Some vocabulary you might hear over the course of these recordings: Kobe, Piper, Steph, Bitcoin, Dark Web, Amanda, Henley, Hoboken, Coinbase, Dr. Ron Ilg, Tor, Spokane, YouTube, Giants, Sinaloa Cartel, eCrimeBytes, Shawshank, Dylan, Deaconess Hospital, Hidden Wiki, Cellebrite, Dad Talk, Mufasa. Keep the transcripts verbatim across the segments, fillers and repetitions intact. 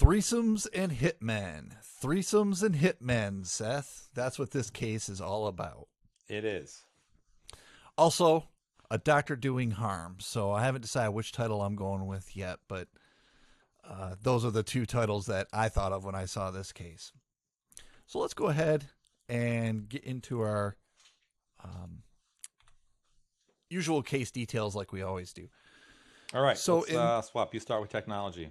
Threesomes and hitmen. Threesomes and hitmen, Seth. That's what this case is all about. It is. Also, a doctor doing harm. So I haven't decided which title I'm going with yet, but uh, those are the two titles that I thought of when I saw this case. So let's go ahead and get into our um, usual case details like we always do. All right. So let's in, uh, swap. You start with technology.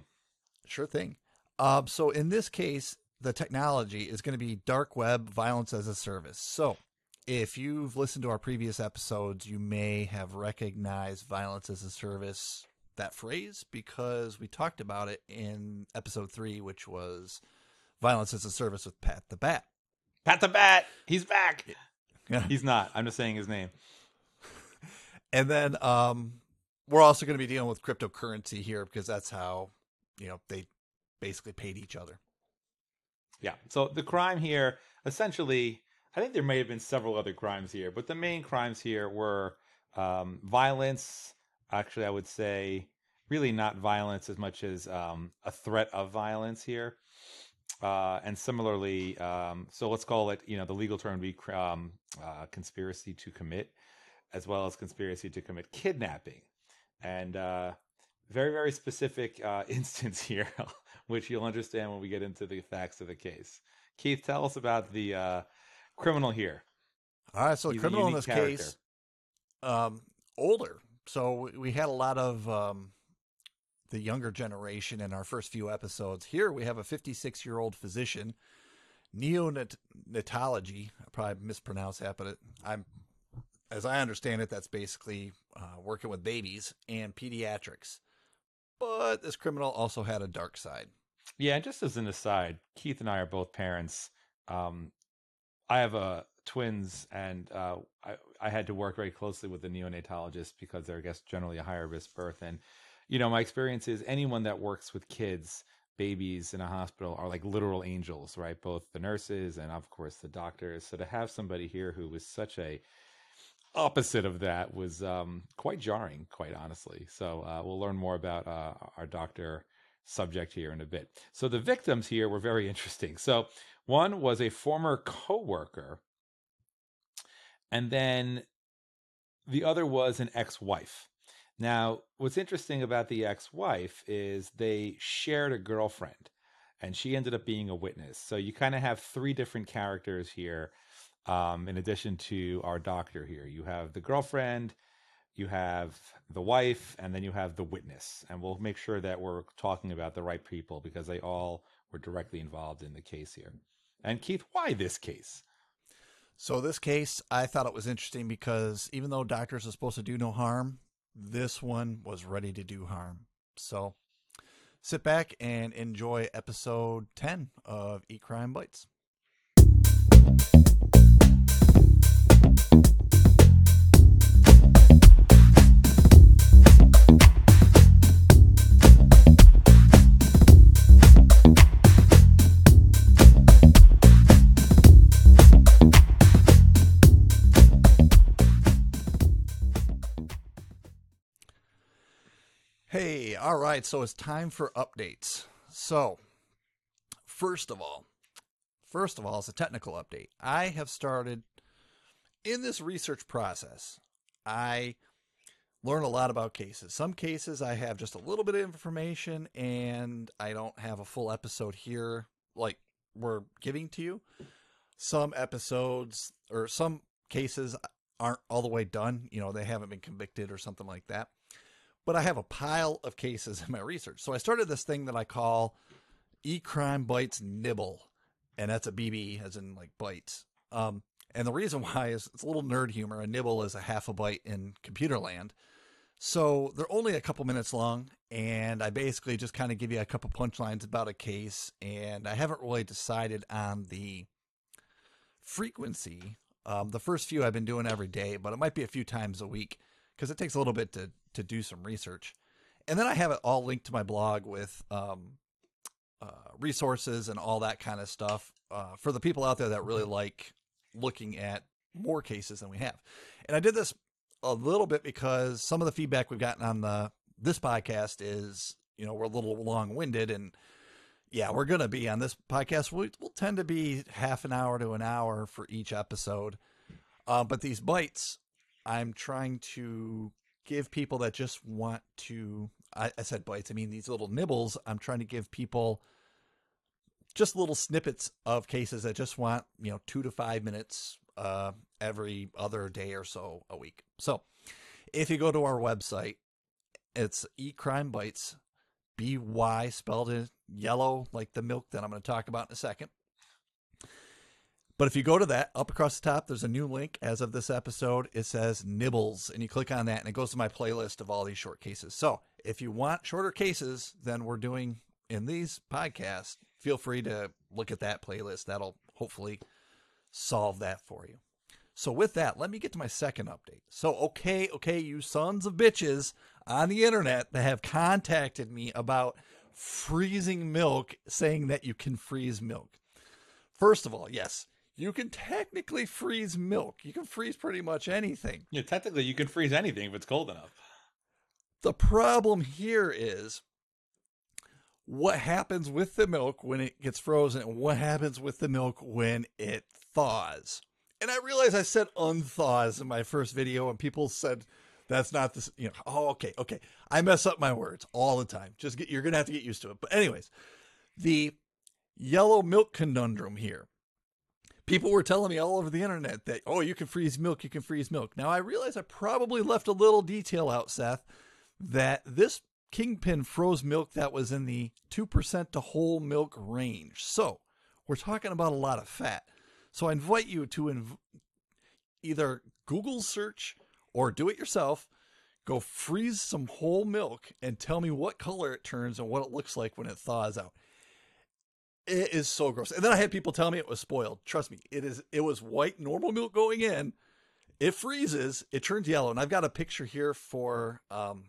Sure thing. Um, so in this case, the technology is going to be dark web violence as a service. So if you've listened to our previous episodes, you may have recognized violence as a service, that phrase, because we talked about it in episode three, which was violence as a service with Pat the Bat. Pat the Bat. He's back. Yeah. He's not. I'm just saying his name. And then um, we're also going to be dealing with cryptocurrency here because that's how, you know, they basically paid each other. Yeah. So the crime here, essentially, I think there may have been several other crimes here, but the main crimes here were um, violence. Actually, I would say really not violence as much as um, a threat of violence here. Uh, and similarly, um, so let's call it, you know, the legal term would be um, uh, conspiracy to commit, as well as conspiracy to commit kidnapping. And uh, very, very specific uh, instance here, which you'll understand when we get into the facts of the case. Keith, tell us about the uh, criminal here. All right, so He's the criminal in this character. case, um, older. So we had a lot of... Um... the younger generation in our first few episodes. Here we have a fifty-six-year-old physician, neonatology. I probably mispronounced that, but it, I'm, as I understand it, that's basically uh, working with babies and pediatrics. But this criminal also had a dark side. Yeah, and just as an aside, Keith and I are both parents. Um, I have a twins, and uh, I, I had to work very closely with the neonatologist because they're, I guess, generally a higher risk birth. And you know, my experience is anyone that works with kids, babies in a hospital are like literal angels, right? Both the nurses and, of course, the doctors. So to have somebody here who was such a opposite of that was um, quite jarring, quite honestly. So uh, we'll learn more about uh, our doctor subject here in a bit. So the victims here were very interesting. So one was a former coworker, and then the other was an ex-wife. Now, what's interesting about the ex-wife is they shared a girlfriend, and she ended up being a witness. So you kind of have three different characters here, um, in addition to our doctor here. You have the girlfriend, you have the wife, and then you have the witness. And we'll make sure that we're talking about the right people because they all were directly involved in the case here. And Keith, why this case? So this case, I thought it was interesting because even though doctors are supposed to do no harm, this one was ready to do harm. So sit back and enjoy episode ten of eCrimeBytes. Hey, all right, so it's time for updates. So, first of all, first of all, it's a technical update. I have started, in this research process, I learn a lot about cases. Some cases I have just a little bit of information and I don't have a full episode here like we're giving to you. Some episodes or some cases aren't all the way done. You know, they haven't been convicted or something like that. But I have a pile of cases in my research. So I started this thing that I call eCrimeBytes Nibble. And that's a B B as in like bites. Um, and the reason why is it's a little nerd humor. A nibble is a half a byte in computer land. So they're only a couple minutes long. And I basically just kind of give you a couple punchlines about a case. And I haven't really decided on the frequency. Um, the first few I've been doing every day, but it might be a few times a week because it takes a little bit to to do some research. And then I have it all linked to my blog with um, uh, resources and all that kind of stuff uh, for the people out there that really like looking at more cases than we have. And I did this a little bit because some of the feedback we've gotten on the this podcast is, you know, we're a little long-winded and, yeah, we're going to be on this podcast. We, we'll tend to be half an hour to an hour for each episode. Uh, but these bites, I'm trying to give people that just want to, I, I said bites, I mean, these little nibbles. I'm trying to give people just little snippets of cases that just want, you know, two to five minutes uh, every other day or so a week. So if you go to our website, it's eCrimeBytes, B Y spelled in yellow, like the milk that I'm going to talk about in a second. But if you go to that, up across the top, there's a new link as of this episode. It says Nibbles, and you click on that, and it goes to my playlist of all these short cases. So if you want shorter cases than we're doing in these podcasts, feel free to look at that playlist. That'll hopefully solve that for you. So with that, let me get to my second update. So, okay, okay, you sons of bitches on the internet that have contacted me about freezing milk, saying that you can freeze milk. First of all, yes. You can technically freeze milk. You can freeze pretty much anything. Yeah, technically you can freeze anything if it's cold enough. The problem here is what happens with the milk when it gets frozen and what happens with the milk when it thaws. And I realize I said unthaws in my first video and people said that's not the, you know, oh, okay, okay. I mess up my words all the time. Just get, you're going to have to get used to it. But anyways, the yellow milk conundrum here. People were telling me all over the internet that, oh, you can freeze milk, you can freeze milk. Now, I realize I probably left a little detail out, Seth, that this kingpin froze milk that was in the two percent to whole milk range. So we're talking about a lot of fat. So I invite you to inv- either Google search or do it yourself. Go freeze some whole milk and tell me what color it turns and what it looks like when it thaws out. It is so gross. And then I had people tell me it was spoiled. Trust me, it is. It was white, normal milk going in. It freezes. It turns yellow. And I've got a picture here for um,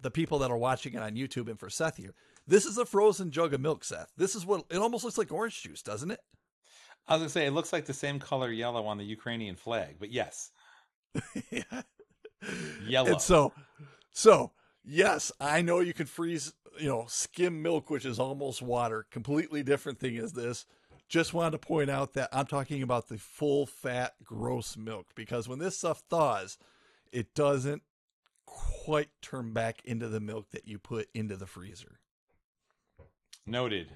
the people that are watching it on YouTube and for Seth here. This is a frozen jug of milk, Seth. This is what, it almost looks like orange juice, doesn't it? I was going to say, it looks like the same color yellow on the Ukrainian flag, but yes. Yeah. Yellow. And so, so, yes, I know you could freeze, you know, skim milk, which is almost water, completely different thing is this. Just wanted to point out that I'm talking about the full fat, gross milk, because when this stuff thaws, it doesn't quite turn back into the milk that you put into the freezer. Noted.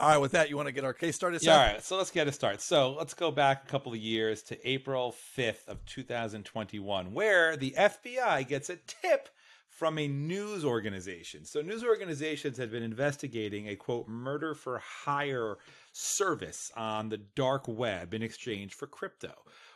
All right. With that, you want to get our case started? Yeah, all right. So let's get it started. So let's go back a couple of years to April fifth of two thousand twenty-one, where the F B I gets a tip from a news organization. So news organizations had been investigating a, quote, murder for hire service on the dark web in exchange for crypto,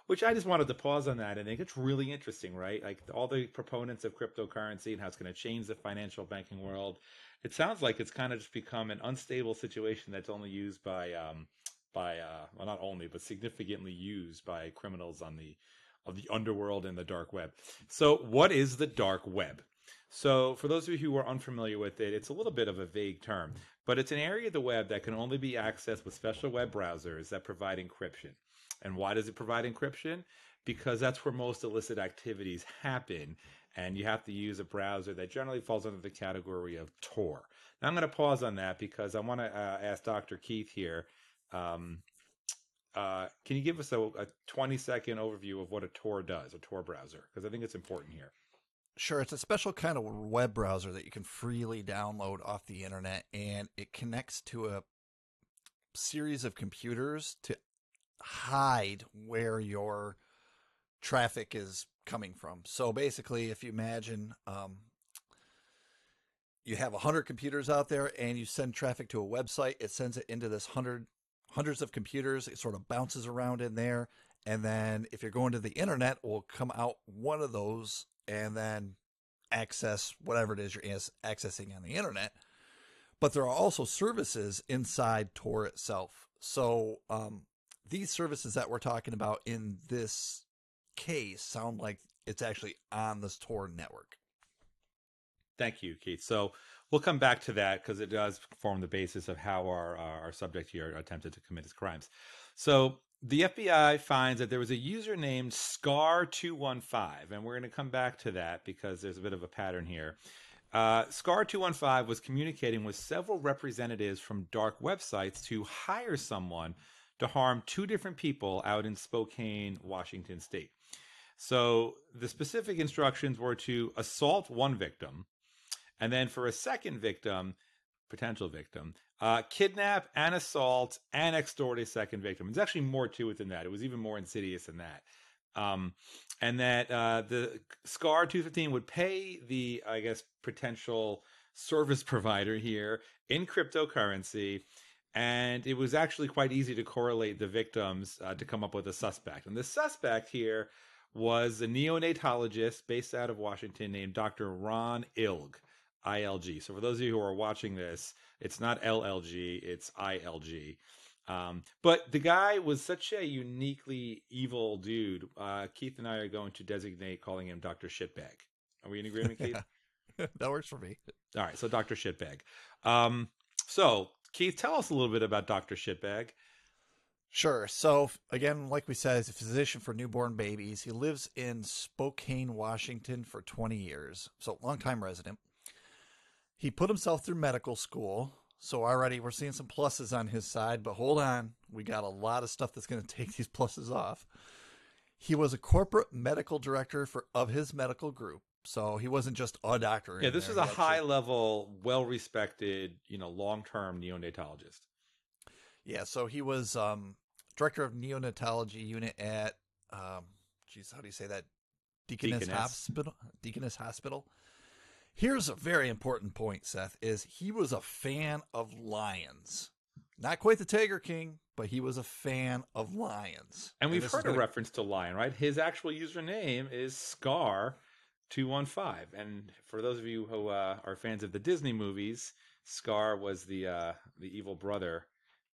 which I just wanted to pause on that. I think it's really interesting, right? Like all the proponents of cryptocurrency and how it's going to change the financial banking world. It sounds like it's kind of just become an unstable situation that's only used by, um, by uh, well, not only, but significantly used by criminals on the, of the underworld and the dark web. So what is the dark web? So for those of you who are unfamiliar with it, it's a little bit of a vague term, but it's an area of the web that can only be accessed with special web browsers that provide encryption. And why does it provide encryption? Because that's where most illicit activities happen. And you have to use a browser that generally falls under the category of Tor. Now I'm going to pause on that because I want to uh, ask Doctor Keith here. Um, uh, can you give us a, a twenty second overview of what a Tor does, a Tor browser? Because I think it's important here. Sure. It's a special kind of web browser that you can freely download off the internet, and it connects to a series of computers to hide where your traffic is coming from. So basically, if you imagine um, you have one hundred computers out there and you send traffic to a website, it sends it into this hundred, hundreds of computers. It sort of bounces around in there. And then if you're going to the internet, it will come out one of those and then access whatever it is you're accessing on the internet. But there are also services inside Tor itself. So um, these services that we're talking about in this case sound like it's actually on this Tor network. Thank you, Keith. So we'll come back to that because it does form the basis of how our, our subject here attempted to commit his crimes. So the F B I finds that there was a user named Scar two one five, and we're going to come back to that because there's a bit of a pattern here. Uh, Scar two fifteen was communicating with several representatives from dark websites to hire someone to harm two different people out in Spokane, Washington state. So the specific instructions were to assault one victim, and then for a second victim, potential victim, uh, kidnap and assault and extort a second victim. There's actually more to it than that. It was even more insidious than that. Um, and that uh, the Scar two fifteen would pay the, I guess, potential service provider here in cryptocurrency. And it was actually quite easy to correlate the victims uh, to come up with a suspect. And the suspect here was a neonatologist based out of Washington named Doctor Ron Ilg, I L G. So for those of you who are watching this, it's not L L G, it's I L G. Um, but the guy was such a uniquely evil dude. Uh, Keith and I are going to designate calling him Doctor Shitbag. Are we in agreement, Keith? That works for me. All right. So Doctor Shitbag. Um, so Keith, tell us a little bit about Doctor Shitbag. Sure. So again, like we said, he's a physician for newborn babies. He lives in Spokane, Washington for twenty years. So longtime resident. He put himself through medical school. So already we're seeing some pluses on his side, but hold on. We got a lot of stuff that's going to take these pluses off. He was a corporate medical director for of his medical group. So he wasn't just a doctor. Yeah, this was a high level, well-respected, you know, long-term neonatologist. Yeah, so he was um, director of neonatology unit at, um, geez, how do you say that? Deaconess, Deaconess. Hospital. Deaconess Hospital. Here's a very important point, Seth, is he was a fan of lions. Not quite the Tiger King, but he was a fan of lions. And we've and heard a gonna... reference to lion, right? His actual username is Scar two fifteen. And for those of you who uh, are fans of the Disney movies, Scar was the uh, the evil brother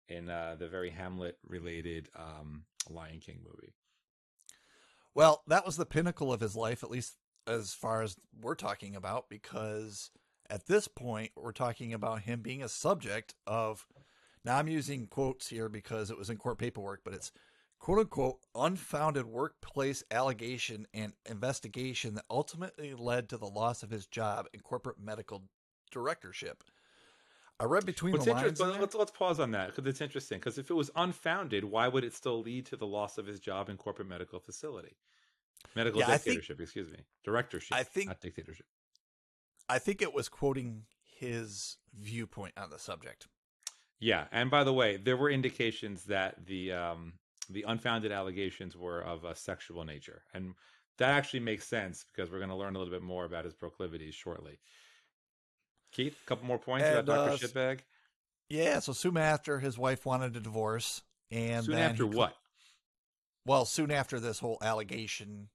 in uh, the very Hamlet-related um, Lion King movie. Well, that was the pinnacle of his life, at least as far as we're talking about, because at this point, we're talking about him being a subject of, now I'm using quotes here because it was in court paperwork, but it's quote unquote, unfounded workplace allegation and investigation that ultimately led to the loss of his job in corporate medical directorship. I read between What's the lines. Let's, let's pause on that because it's interesting, because if it was unfounded, why would it still lead to the loss of his job in corporate medical facility? Medical yeah, dictatorship, think, excuse me. Directorship, I think, not dictatorship. I think it was quoting his viewpoint on the subject. Yeah, and by the way, there were indications that the um, the unfounded allegations were of a sexual nature. And that actually makes sense because we're going to learn a little bit more about his proclivities shortly. Keith, a couple more points and, about uh, Doctor Shitbag? Yeah, so soon after, his wife wanted a divorce. And soon then after what? Well, soon after this whole allegation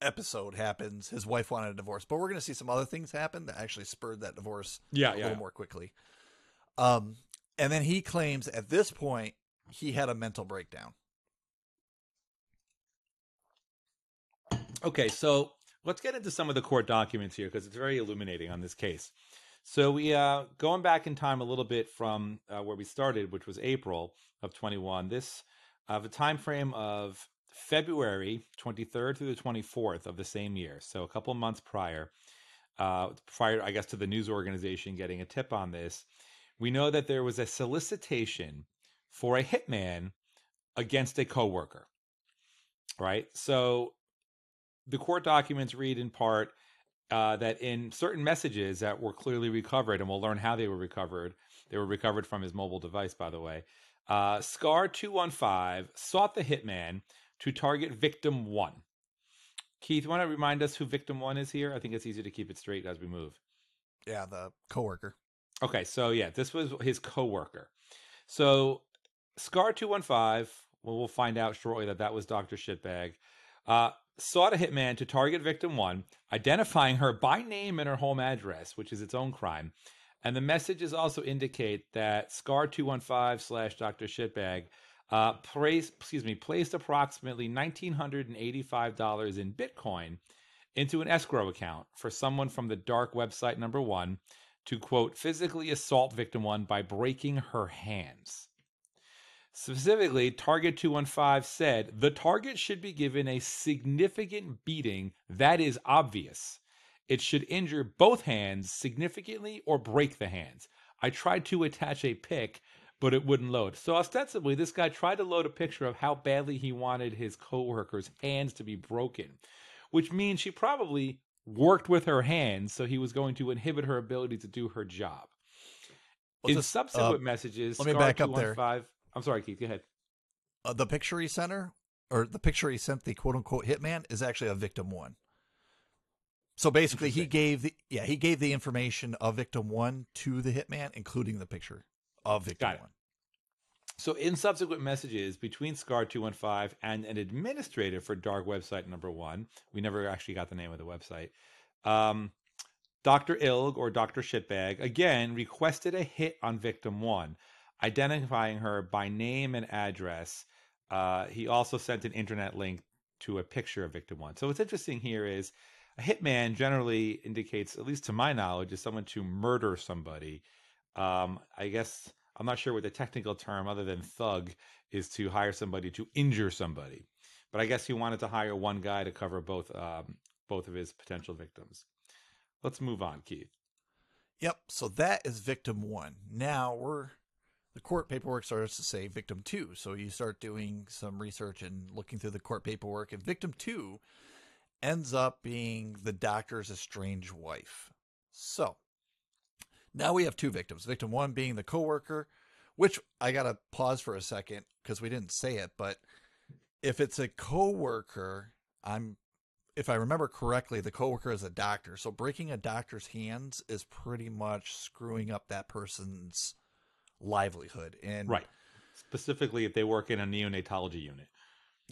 episode happens, his wife wanted a divorce. But we're going to see some other things happen that actually spurred that divorce yeah, a yeah. little more quickly. Um, and then he claims at this point he had a mental breakdown. Okay, so let's get into some of the court documents here because it's very illuminating on this case. So we uh, going back in time a little bit from uh, where we started, which was April of twenty-one. This of a time frame of February twenty-third through the twenty-fourth of the same year. So a couple of months prior, uh, prior, I guess, to the news organization getting a tip on this, we know that there was a solicitation for a hitman against a coworker, right? So the court documents read in part uh, that in certain messages that were clearly recovered, and we'll learn how they were recovered. They were recovered from his mobile device, by the way. Uh, Scar two fifteen sought the hitman to target victim one. Keith, you want to remind us who victim one is here? I think it's easy to keep it straight as we move. Yeah, the coworker. Okay, so yeah, this was his coworker. So Scar two fifteen, well, we'll find out shortly that that was Doctor Shitbag, uh, sought a hitman to target victim one, identifying her by name and her home address, which is its own crime. And the messages also indicate that Scar two fifteen slash Doctor Shitbag uh, placed, excuse me, placed approximately one thousand nine hundred eighty-five dollars in Bitcoin into an escrow account for someone from the dark website number one to, quote, physically assault victim one by breaking her hands. Specifically, Target two fifteen said, the target should be given a significant beating that is obvious. It should injure both hands significantly or break the hands. I tried to attach a pic, but it wouldn't load. So ostensibly, this guy tried to load a picture of how badly he wanted his coworker's hands to be broken, which means she probably worked with her hands, so he was going to inhibit her ability to do her job. Well, in just, subsequent uh, messages, let me back up there. I'm sorry, Keith, go ahead. Uh, the picture he sent her, or the picture he sent the quote-unquote hitman, is actually a victim one. So basically, he gave the yeah he gave the information of victim one to the hitman, including the picture of victim Got it. one. So in subsequent messages between Scar two fifteen and an administrator for dark website number one, we never actually got the name of the website, um, Doctor Ilg, or Doctor Shitbag, again requested a hit on victim one, identifying her by name and address. Uh, he also sent an internet link to a picture of victim one. So what's interesting here is a hitman generally indicates, at least to my knowledge, is someone to murder somebody. Um, I guess I'm not sure what the technical term other than thug is to hire somebody to injure somebody. But I guess he wanted to hire one guy to cover both um, both of his potential victims. Let's move on, Keith. Yep. So that is victim one. Now we're the court paperwork starts to say victim two. So you start doing some research and looking through the court paperwork, and victim two ends up being the doctor's estranged wife. So now we have two victims, victim one being the coworker, which I got to pause for a second because we didn't say it. But if it's a coworker, I'm, if I remember correctly, the coworker is a doctor. So breaking a doctor's hands is pretty much screwing up that person's livelihood. And right. Specifically if they work in a neonatology unit.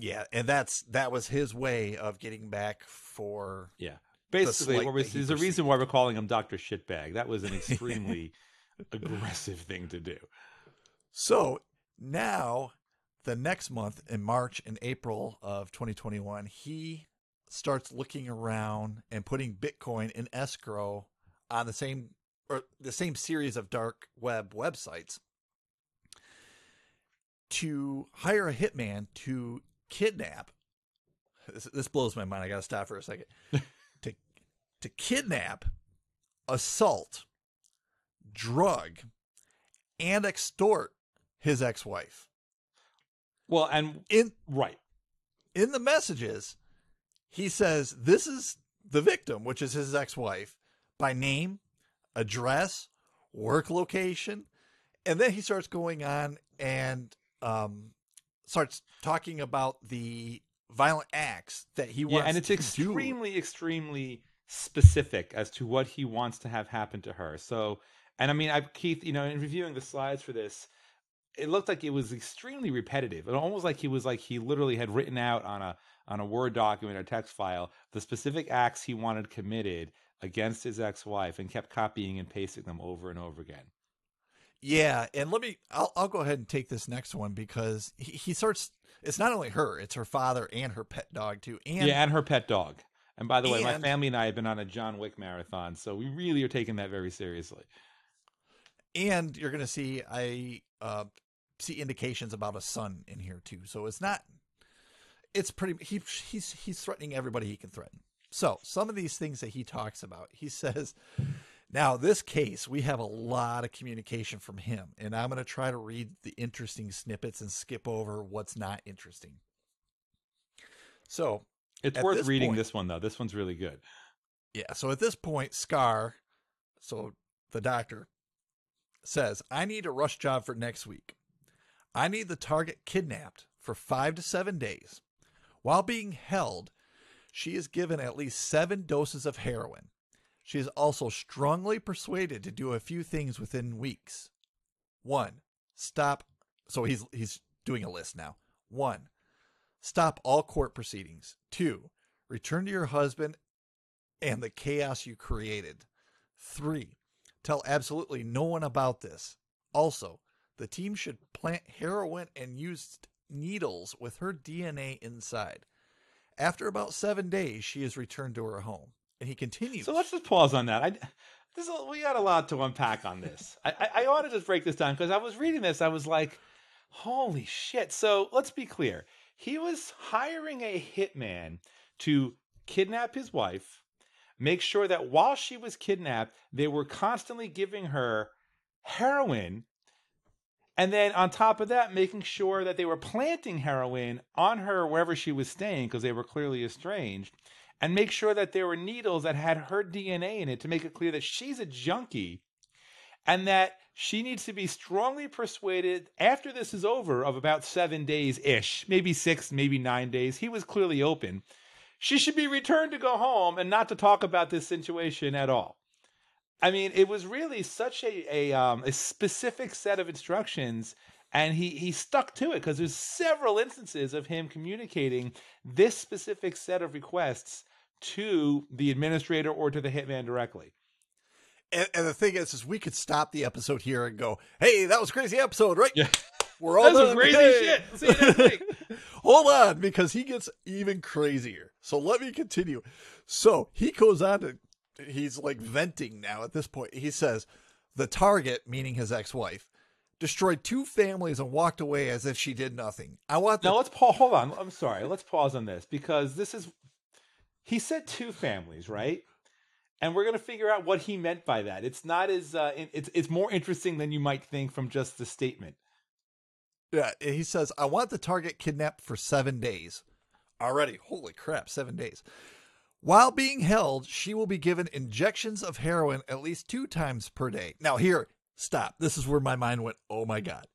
Yeah. And that's, that was his way of getting back for, yeah. Basically, what was, there's a reason why we're calling him Doctor Shitbag. That was an extremely aggressive thing to do. So now, the next month, in March and April of twenty twenty-one, he starts looking around and putting Bitcoin in escrow on the same or the same series of dark web websites to hire a hitman to kidnap. This, this blows my mind. I got to stop for a second. To kidnap, assault, drug, and extort his ex-wife. Well, and in right in the messages, he says this is the victim, which is his ex-wife, by name, address, work location, and then he starts going on and um, starts talking about the violent acts that he wants. Yeah, and it's to extremely, do. extremely. specific as to what he wants to have happen to her. So, and I mean, I Keith, you know, in reviewing the slides for this, it looked like it was extremely repetitive. It almost like he was like he literally had written out on a on a Word document or text file the specific acts he wanted committed against his ex-wife and kept copying and pasting them over and over again. Yeah, and let me, I'll I'll go ahead and take this next one because he, he starts. It's not only her; it's her father and her pet dog too. And yeah, and her pet dog. And by the way, and, my family and I have been on a John Wick marathon, so we really are taking that very seriously. And you're going to see, I uh, see indications about a son in here too. So it's not, it's pretty, he, he's, he's threatening everybody he can threaten. So some of these things that he talks about, he says, now this case, we have a lot of communication from him, and I'm going to try to read the interesting snippets and skip over what's not interesting. So it's worth reading this one, though. This one's really good. Yeah. So at this point, Scar, so the doctor, says, I need a rush job for next week. I need the target kidnapped for five to seven days. While being held, she is given at least seven doses of heroin. She is also strongly persuaded to do a few things within weeks. One, stop. So he's he's doing a list now. One, stop all court proceedings. Two, return to your husband and the chaos you created. Three, tell absolutely no one about this. Also, the team should plant heroin and use needles with her D N A inside. After about seven days, she is returned to her home. And he continues. So let's just pause on that. I, this is, we got a lot to unpack on this. I, I ought to just break this down because I was reading this. I was like, holy shit. So let's be clear. He was hiring a hitman to kidnap his wife, make sure that while she was kidnapped, they were constantly giving her heroin. And then on top of that, making sure that they were planting heroin on her wherever she was staying, because they were clearly estranged, and make sure that there were needles that had her D N A in it to make it clear that she's a junkie and that she needs to be strongly persuaded after this is over of about seven days-ish, maybe six, maybe nine days. He was clearly open. She should be returned to go home and not to talk about this situation at all. I mean, it was really such a a, um, a specific set of instructions, and he, he stuck to it, because there's several instances of him communicating this specific set of requests to the administrator or to the hitman directly. And, and the thing is, is we could stop the episode here and go, hey, that was a crazy episode, right? Yeah. We're all That's crazy shit. See you next week. Hold on, because he gets even crazier. So let me continue. So he goes on to... He's like venting now at this point. He says the target, meaning his ex-wife, destroyed two families and walked away as if she did nothing. I want the... Now let's pause. Hold on. I'm sorry. Let's pause on this, because this is, he said two families, right? And we're going to figure out what he meant by that. It's not as, uh, it's, it's more interesting than you might think from just the statement. Yeah. He says, I want the target kidnapped for seven days already. Holy crap. Seven days. While being held, she will be given injections of heroin at least two times per day. Now here, stop. This is where my mind went, oh my God.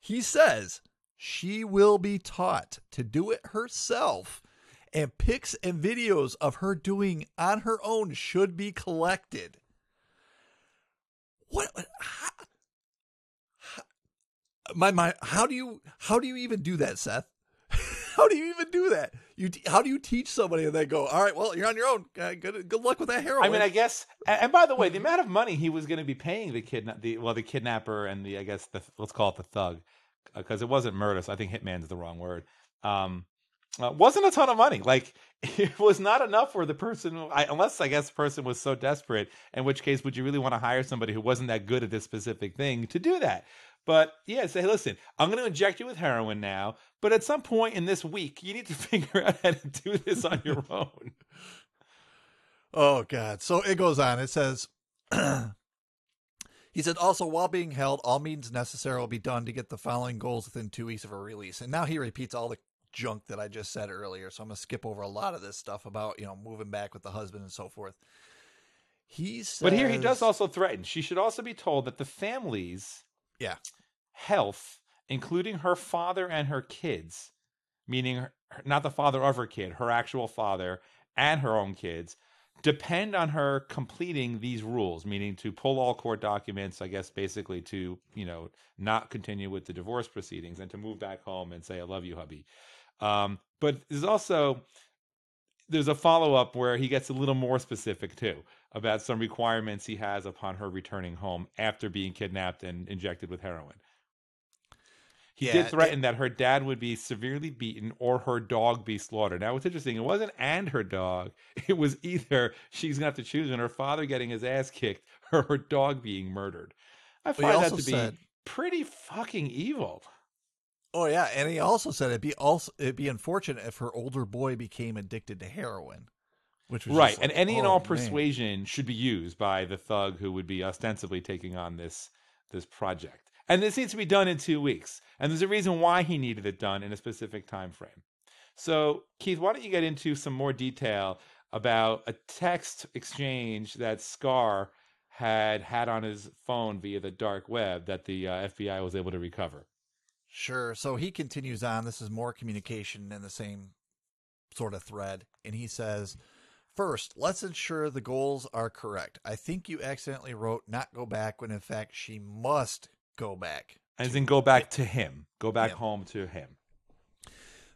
He says she will be taught to do it herself, and pics and videos of her doing on her own should be collected. What? How, how, my mind, how do you, how do you even do that, Seth? How do you even do that? You, how do you teach somebody and they go, all right, well, you're on your own. Uh, good, good luck with that heroin. I mean, I guess. And by the way, the amount of money he was going to be paying the kidna- the well, the kidnapper and the, I guess, the, let's call it the thug, because uh, it wasn't murder. So I think hitman's the wrong word. Um, uh, wasn't a ton of money. Like, it was not enough for the person, I, unless I guess the person was so desperate, in which case, would you really want to hire somebody who wasn't that good at this specific thing to do that? But yeah, say, listen, I'm going to inject you with heroin now, but at some point in this week, you need to figure out how to do this on your own. Oh, God. So it goes on. It says, he said, also, while being held, all means necessary will be done to get the following goals within two weeks of her release. And now he repeats all the junk that I just said earlier. So I'm going to skip over a lot of this stuff about, you know, moving back with the husband and so forth. He says, but here he does also threaten. She should also be told that the families... Yeah. Health, including her father and her kids, meaning her, not the father of her kid, her actual father and her own kids, depend on her completing these rules, meaning to pull all court documents, I guess, basically to, you know, not continue with the divorce proceedings and to move back home and say, I love you, hubby. Um, but there's also, there's a follow-up where he gets a little more specific too, about some requirements he has upon her returning home after being kidnapped and injected with heroin. He yeah, did threaten it, that her dad would be severely beaten or her dog be slaughtered. Now, what's interesting, it wasn't and her dog. It was either she's going to have to choose and her father getting his ass kicked or her dog being murdered. I find that to said, be pretty fucking evil. Oh, yeah. And he also said it'd be, also, it'd be unfortunate if her older boy became addicted to heroin. Which was right, like, and any oh, and all man. persuasion should be used by the thug who would be ostensibly taking on this this project. And this needs to be done in two weeks. And there's a reason why he needed it done in a specific time frame. So, Keith, why don't you get into some more detail about a text exchange that Scar had had on his phone via the dark web that the uh, F B I was able to recover? Sure. So he continues on. This is more communication in the same sort of thread. And he says... First, let's ensure the goals are correct. I think you accidentally wrote not go back when in fact she must go back. As in go back to him. Go back him. home to him.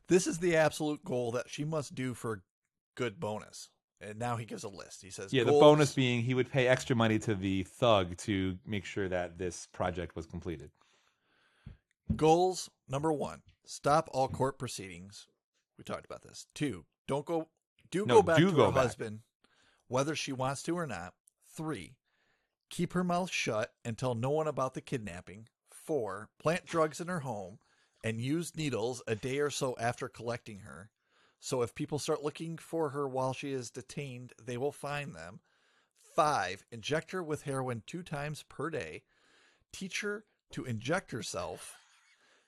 This is the absolute goal that she must do for good bonus. And now he gives a list. He says, yeah, goals. The bonus being he would pay extra money to the thug to make sure that this project was completed. Goals. Number one, stop all court proceedings. We talked about this. Two, don't go. Do no, go back do to go her back. husband, whether she wants to or not. Three, keep her mouth shut and tell no one about the kidnapping. Four, plant drugs in her home and use needles a day or so after collecting her. So if people start looking for her while she is detained, they will find them. Five, inject her with heroin two times per day. Teach her to inject herself.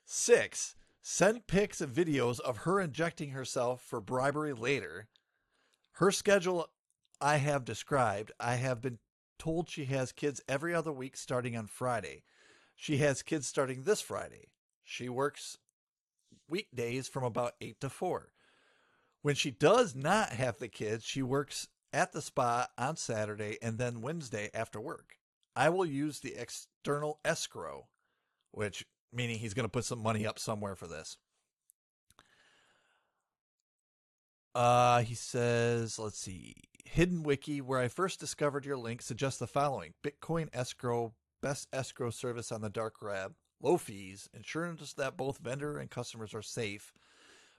Six, send pics and videos of her injecting herself for bribery later. Her schedule I have described. I have been told she has kids every other week starting on Friday. She has kids starting this Friday. She works weekdays from about eight to four. When she does not have the kids, she works at the spa on Saturday and then Wednesday after work. I will use the external escrow, which meaning he's going to put some money up somewhere for this. Uh, he says, let's see, Hidden Wiki, where I first discovered your link, suggests the following: Bitcoin escrow, best escrow service on the dark web, low fees, insurance that both vendor and customers are safe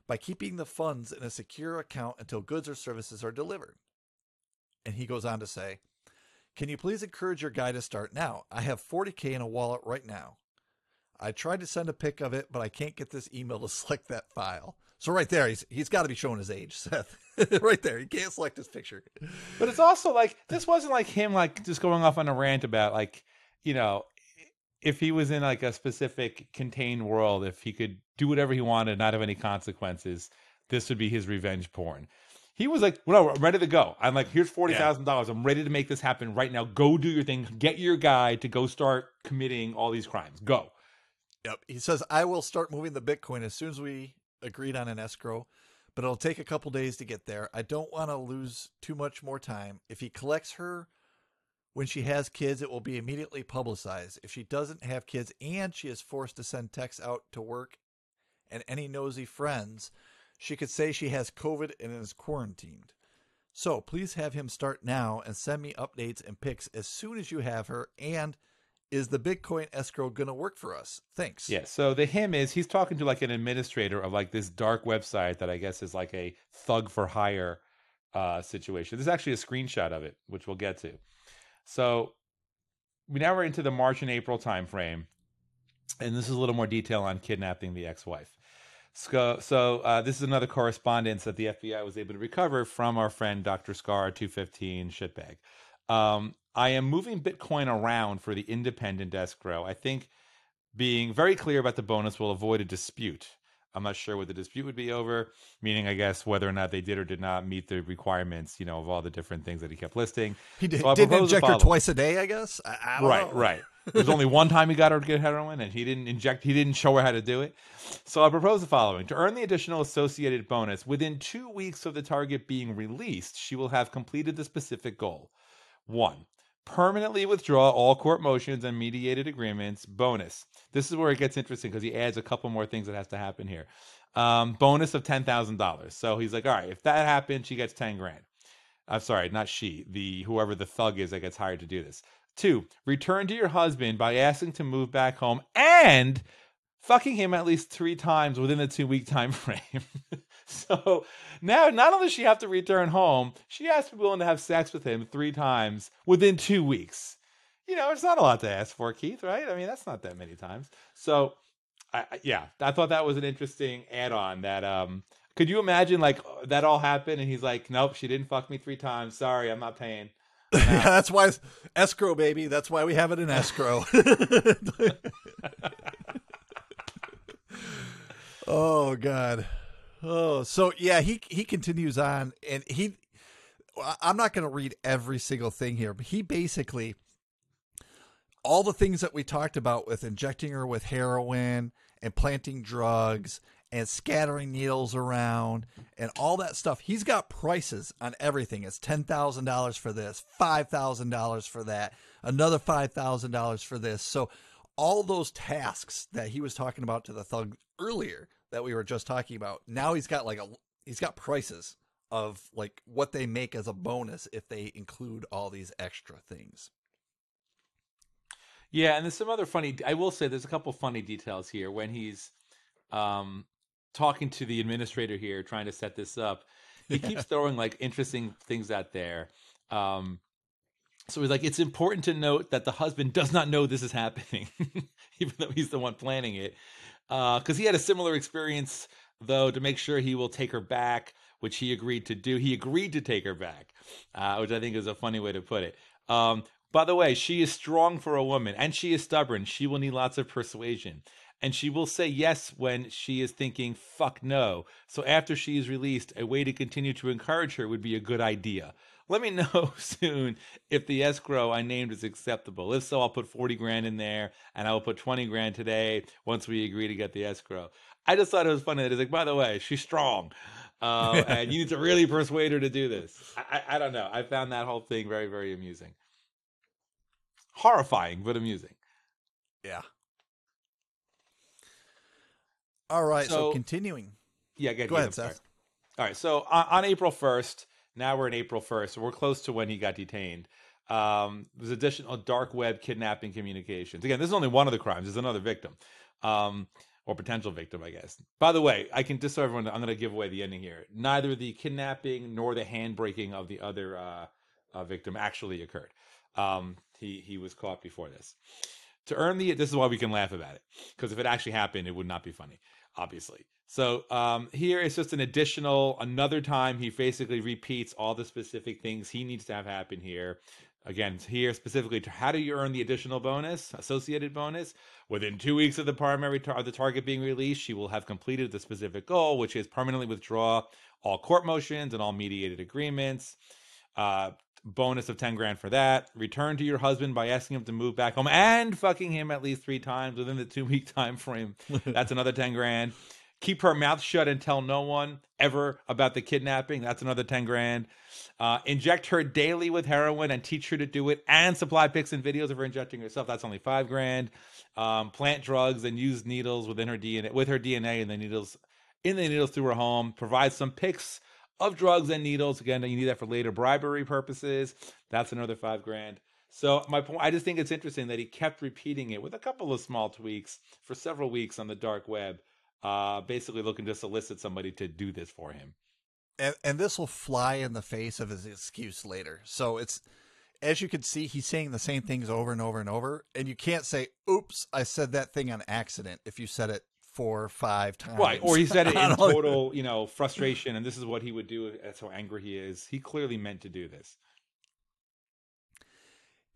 by keeping the funds in a secure account until goods or services are delivered. And he goes on to say, can you please encourage your guy to start now? I have forty K in a wallet right now. I tried to send a pic of it, but I can't get this email to select that file. So right there, he's he's got to be showing his age, Seth. Right there, he can't select his picture. But it's also like, this wasn't like him like just going off on a rant about like, you know, if he was in like a specific contained world, if he could do whatever he wanted and not have any consequences, this would be his revenge porn. He was like, well, I'm ready to go. I'm like, here's forty thousand dollars. Yeah. I'm ready to make this happen right now. Go do your thing. Get your guy to go start committing all these crimes. Go. Yep. He says, I will start moving the Bitcoin as soon as we agreed on an escrow, but it'll take a couple days to get there. I don't want to lose too much more time. If he collects her when she has kids, it will be immediately publicized. If she doesn't have kids and she is forced to send texts out to work and any nosy friends, she could say she has COVID and is quarantined. So please have him start now and send me updates and pics as soon as you have her. And is the Bitcoin escrow going to work for us? Thanks. Yeah. So the him is, he's talking to like an administrator of like this dark website that I guess is like a thug for hire uh, situation. There's actually a screenshot of it, which we'll get to. So we now we're into the March and April timeframe, and this is a little more detail on kidnapping the ex-wife. So, so uh, this is another correspondence that the F B I was able to recover from our friend Doctor Scar two fifteen shitbag. Um, I am moving Bitcoin around for the independent escrow. I think being very clear about the bonus will avoid a dispute. I'm not sure what the dispute would be over, meaning, I guess, whether or not they did or did not meet the requirements, you know, of all the different things that he kept listing. He did, so didn't inject her twice a day, I guess. I, I don't right, know. right. There's only one time he got her to get heroin, and he didn't inject, he didn't show her how to do it. So I propose the following. To earn the additional associated bonus, within two weeks of the target being released, she will have completed the specific goal. One, permanently withdraw all court motions and mediated agreements. Bonus. This is where it gets interesting because he adds a couple more things that has to happen here. Um, bonus of ten thousand dollars. So he's like, all right, if that happens, she gets ten grand. I'm sorry, not she, the whoever the thug is that gets hired to do this. Two, return to your husband by asking to move back home and fucking him at least three times within the two week time frame. So now, not only does she have to return home, she has to be willing to have sex with him three times within two weeks. You know, it's not a lot to ask for, Keith, right? I mean, that's not that many times. So, I, yeah, I thought that was an interesting add-on that, um, could you imagine, like, that all happened, and he's like, nope, she didn't fuck me three times. Sorry, I'm not paying. I'm out. Yeah, that's why it's escrow, baby. That's why we have it in escrow. Oh, God. Oh, so yeah, he, he continues on, and he, I'm not going to read every single thing here, but he basically, all the things that we talked about with injecting her with heroin and planting drugs and scattering needles around and all that stuff, he's got prices on everything. It's ten thousand dollars for this, five thousand dollars for that, another five thousand dollars for this. So all those tasks that he was talking about to the thug earlier, that we were just talking about, now he's got like a he's got prices of like what they make as a bonus if they include all these extra things. Yeah, and there's some other funny, I will say there's a couple funny details here when he's um talking to the administrator here trying to set this up. He yeah. keeps throwing like interesting things out there. Um So he's like, it's important to note that the husband does not know this is happening, even though he's the one planning it. Because uh, he had a similar experience, though, to make sure he will take her back which he agreed to do. He agreed to take her back, uh, which I think is a funny way to put it. Um, by the way, she is strong for a woman, and she is stubborn. She will need lots of persuasion. And she will say yes when she is thinking, fuck no. So after she is released, a way to continue to encourage her would be a good idea. Let me know soon if the escrow I named is acceptable. If so, I'll put forty grand in there, and I will put twenty grand today once we agree to get the escrow. I just thought it was funny that it's like, by the way, she's strong. Uh, and you need to really persuade her to do this. I, I, I don't know. I found that whole thing very, very amusing. Horrifying, but amusing. Yeah. All right, so, so continuing. Yeah, go, go ahead, Seth. All right, so on, on April first, now we're in April first, we're close to when he got detained. Um, there's additional dark web kidnapping communications. Again, this is only one of the crimes. There's another victim, um, or potential victim, I guess. By the way, I can just so everyone, I'm going to give away the ending here. Neither the kidnapping nor the hand-breaking of the other uh, uh, victim actually occurred. Um, he, he was caught before this. To earn the, this is why we can laugh about it, because if it actually happened, it would not be funny, obviously. So um, here it's just an additional, another time he basically repeats all the specific things he needs to have happen here. Again, here specifically, to how do you earn the additional bonus, associated bonus? Within two weeks of the primary tar- the target being released, she will have completed the specific goal, which is permanently withdraw all court motions and all mediated agreements. Uh, bonus of ten grand for that. Return to your husband by asking him to move back home and fucking him at least three times within the two week time frame. That's another ten grand. Keep her mouth shut and tell no one ever about the kidnapping. That's another ten grand. Uh, inject her daily with heroin and teach her to do it, and supply pics and videos of her injecting herself. That's only five grand. Um, plant drugs and use needles within her D N A, with her D N A and the needles in the needles through her home. Provide some pics of drugs and needles. Again, you need that for later bribery purposes. That's another five grand. So my point, I just think it's interesting that he kept repeating it with a couple of small tweaks for several weeks on the dark web, uh, basically looking to solicit somebody to do this for him. And, and this will fly in the face of his excuse later. So it's, as you can see, he's saying the same things over and over and over. And you can't say, oops, I said that thing on accident if you said it four or five times. Right. Or he said it in total, you know, frustration. And this is what he would do. That's how angry he is. He clearly meant to do this.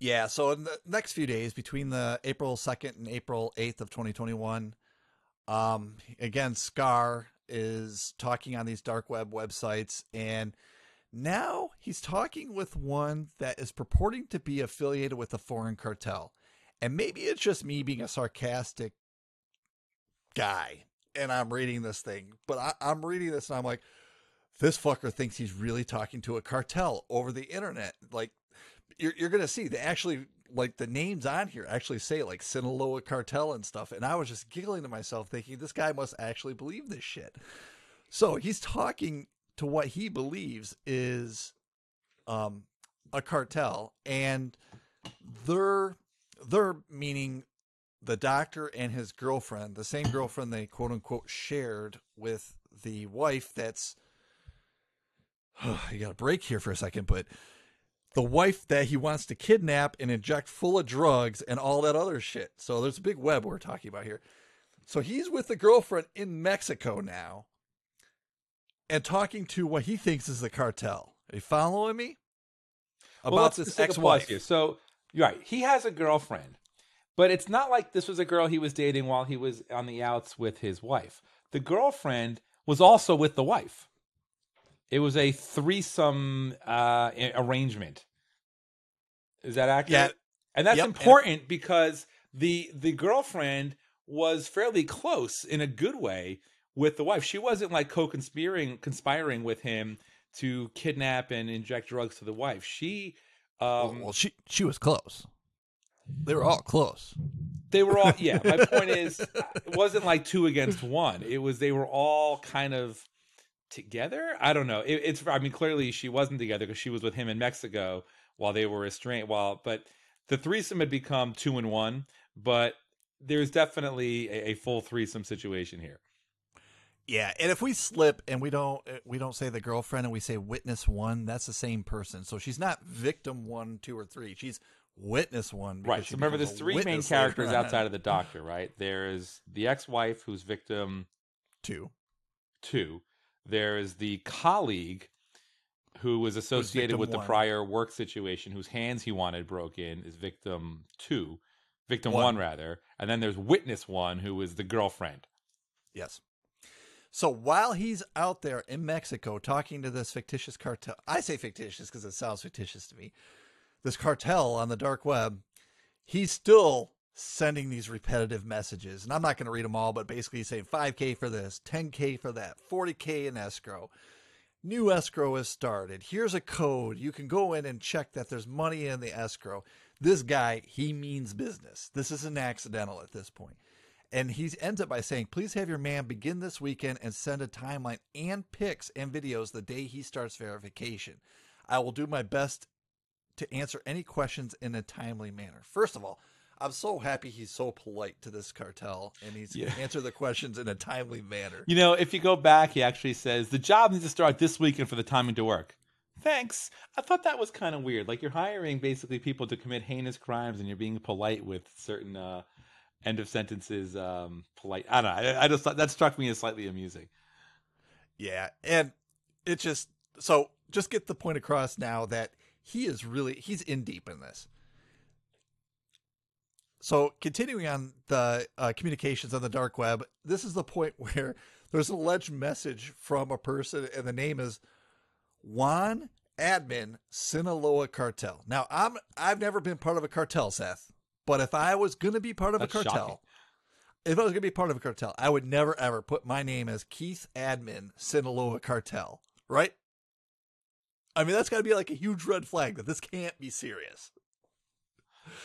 Yeah. So in the next few days between the April second and April eighth of twenty twenty-one, um, again, Scar is talking on these dark web websites, and now he's talking with one that is purporting to be affiliated with a foreign cartel. And maybe it's just me being a sarcastic guy and I'm reading this thing, but I, I'm reading this and I'm like, this fucker thinks he's really talking to a cartel over the internet. Like you're, you're going to see they actually, like, the names on here actually say like Sinaloa Cartel and stuff. And I was just giggling to myself thinking this guy must actually believe this shit. So he's talking to what he believes is um, a cartel, and they're, they're meaning the doctor and his girlfriend, the same girlfriend they quote unquote shared with the wife. That's, oh, you got a break here for a second, but the wife that he wants to kidnap and inject full of drugs and all that other shit. So there's a big web we're talking about here. So he's with the girlfriend in Mexico now and talking to what he thinks is the cartel. Are you following me? About well, this ex-wife. So you're right. He has a girlfriend. But it's not like this was a girl he was dating while he was on the outs with his wife. The girlfriend was also with the wife. It was a threesome uh, arrangement. Is that accurate? Yeah. And that's yep. important and- because the the girlfriend was fairly close in a good way with the wife. She wasn't like co-conspiring conspiring with him to kidnap and inject drugs to the wife. She um, well, she she was close. They were all close. They were all, yeah. My point is, it wasn't like two against one. It was, they were all kind of together. I don't know. It, it's, I mean, clearly she wasn't together because she was with him in Mexico while they were estranged. Well, but the threesome had become two and one, but there's definitely a, a full threesome situation here. Yeah. And if we slip and we don't, we don't say the girlfriend and we say witness one, that's the same person. So she's not victim one, two, or three. She's witness one, right? So remember, there's three main characters outside of the doctor, right? There's the ex-wife, who's victim two two, There is the colleague who was associated was with the one. prior work situation, whose hands he wanted broken, is victim two, victim one. one rather. And then there's witness one, who is the girlfriend. Yes. So while he's out there in Mexico talking to this fictitious cartel, I say fictitious because it sounds fictitious to me, this cartel on the dark web, he's still sending these repetitive messages. And I'm not going to read them all, but basically he's saying five K for this, ten K for that, forty K in escrow. New escrow is started. Here's a code. You can go in and check that there's money in the escrow. This guy, he means business. This isn't accidental at this point. And he ends up by saying, please have your man begin this weekend and send a timeline and pics and videos the day he starts verification. I will do my best to answer any questions in a timely manner. First of all, I'm so happy he's so polite to this cartel and he's yeah. answered the questions in a timely manner. You know, if you go back, he actually says, the job needs to start this weekend for the timing to work. Thanks. I thought that was kind of weird. Like, you're hiring basically people to commit heinous crimes and you're being polite with certain uh, end of sentences, um, polite. I don't know. I, I just thought that struck me as slightly amusing. Yeah. And it just, so just get the point across now that he is really, he's in deep in this. So continuing on the uh, communications on the dark web, this is the point where there's an alleged message from a person and the name is Juan Admin Sinaloa Cartel. Now I'm, I've never been part of a cartel, Seth, but if I was going to be part of That's a cartel, shocking. if I was going to be part of a cartel, I would never ever put my name as Keith Admin Sinaloa Cartel, right? I mean, that's gotta be like a huge red flag that this can't be serious.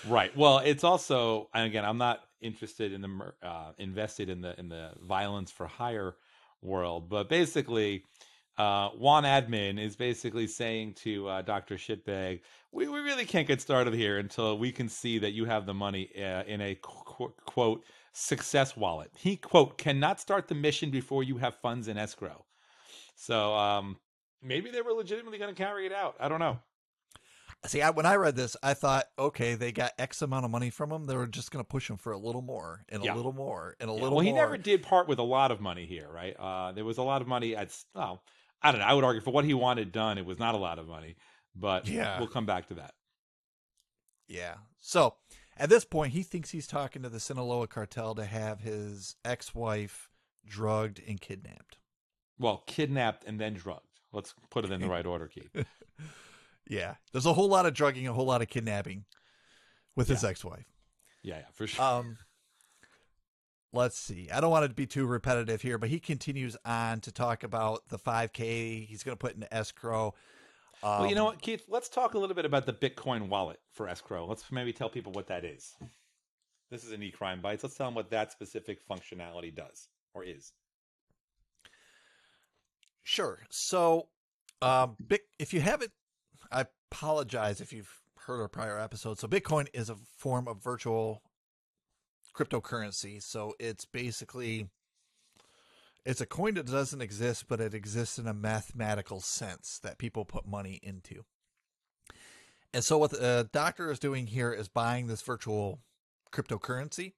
Right. Well, it's also, and again, I'm not interested in the uh, invested in the in the violence for hire world, but basically, uh, Juan Admin is basically saying to uh, Doctor Shitbag, we we really can't get started here until we can see that you have the money uh, in a qu- quote success wallet. He quote cannot start the mission before you have funds in escrow. So um, maybe they were legitimately going to carry it out. I don't know. See, I, when I read this, I thought, okay, they got X amount of money from him. They were just going to push him for a little more and yeah. a little more and a yeah. little more. Well, he more. never did part with a lot of money here, right? Uh, there was a lot of money. At, well, I don't know. I would argue for what he wanted done, it was not a lot of money. But yeah. we'll come back to that. Yeah. So at this point, he thinks he's talking to the Sinaloa cartel to have his ex-wife drugged and kidnapped. Well, kidnapped and then drugged. Let's put it in the right order, Keith. Yeah, there's a whole lot of drugging, a whole lot of kidnapping with yeah. his ex-wife. Yeah, yeah, for sure. Um, let's see. I don't want it to be too repetitive here, but he continues on to talk about the five K he's going to put into escrow. Um, well, you know what, Keith? Let's talk a little bit about the Bitcoin wallet for escrow. Let's maybe tell people what that is. This is an eCrimeBytes. Let's tell them what that specific functionality does or is. Sure. So um, if you haven't, I apologize if you've heard our prior episode. So Bitcoin is a form of virtual cryptocurrency. So it's basically, it's a coin that doesn't exist, but it exists in a mathematical sense that people put money into. And so what the doctor is doing here is buying this virtual cryptocurrency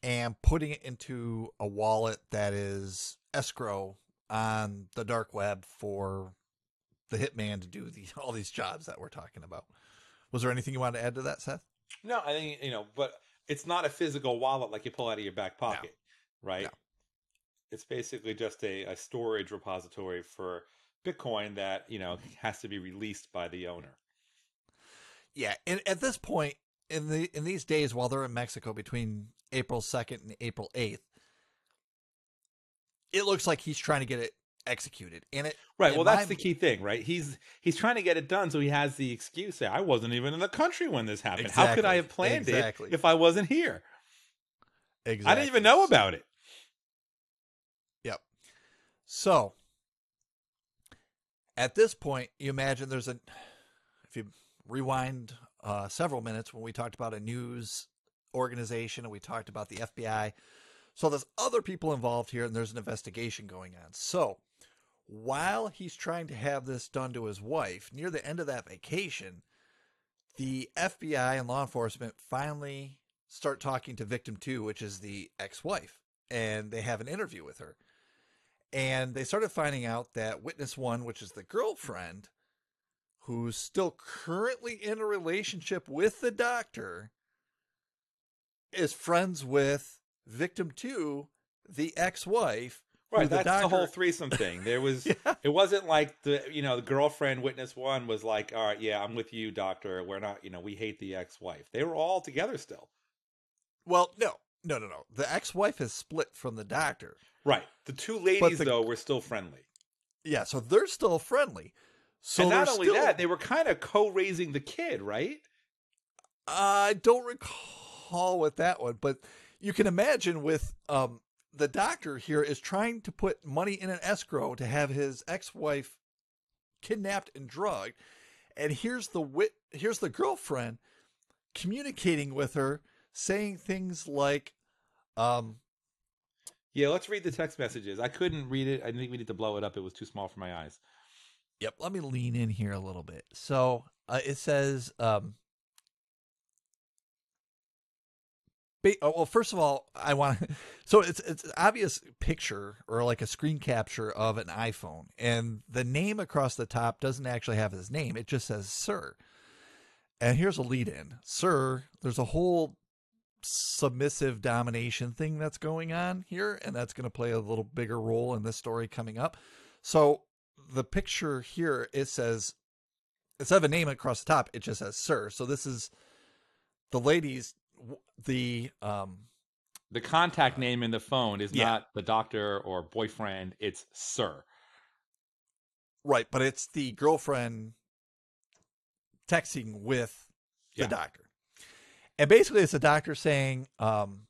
and putting it into a wallet that is escrow on the dark web for the hitman to do the, all these jobs that we're talking about. Was there anything you wanted to add to that, Seth? No, I think, you know, but it's not a physical wallet like you pull out of your back pocket, no. right? No. It's basically just a, a storage repository for Bitcoin that, you know, has to be released by the owner. Yeah. And at this point in the, in these days, while they're in Mexico between April second and April eighth, it looks like he's trying to get it executed and it right well that's the key thing, right? He's he's trying to get it done, so he has the excuse that I wasn't even in the country when this happened. Exactly. How could I have planned exactly. it if I wasn't here? Exactly. I didn't even know about it. Yep. So at this point, you imagine there's a, if you rewind uh several minutes when we talked about a news organization and we talked about the F B I, so there's other people involved here and there's an investigation going on. So while he's trying to have this done to his wife, near the end of that vacation, the F B I and law enforcement finally start talking to victim two, which is the ex-wife, and they have an interview with her. And they started finding out that witness one, which is the girlfriend, who's still currently in a relationship with the doctor, is friends with victim two, the ex-wife. Right, that's the, the whole threesome thing. There was, yeah. It wasn't like the, you know, the girlfriend witness one was like, all right, yeah, I'm with you, doctor. We're not, you know, we hate the ex-wife. They were all together still. Well, no, no, no, no. The ex-wife is split from the doctor. Right. The two ladies, the, though, were still friendly. Yeah, so they're still friendly. So and not only still... that, they were kind of co-raising the kid, right? I don't recall with that one, but you can imagine with um, the doctor here is trying to put money in an escrow to have his ex-wife kidnapped and drugged. And here's the wit here's the girlfriend communicating with her, saying things like, um, yeah, let's read the text messages. I couldn't read it. I think we need to blow it up. It was too small for my eyes. Yep. Let me lean in here a little bit. So uh, it says, um, ba oh, well, first of all, I want to, so it's, it's an obvious picture or like a screen capture of an iPhone, and the name across the top doesn't actually have his name. It just says, sir. And here's a lead in, sir. There's a whole submissive domination thing that's going on here, and that's going to play a little bigger role in this story coming up. So the picture here, it says, instead of a name across the top, it just says sir. So this is the lady's, the um the contact uh, name in the phone is yeah. not the doctor or boyfriend, it's sir. Right, but it's the girlfriend texting with yeah. the doctor. And basically, it's a doctor saying, um,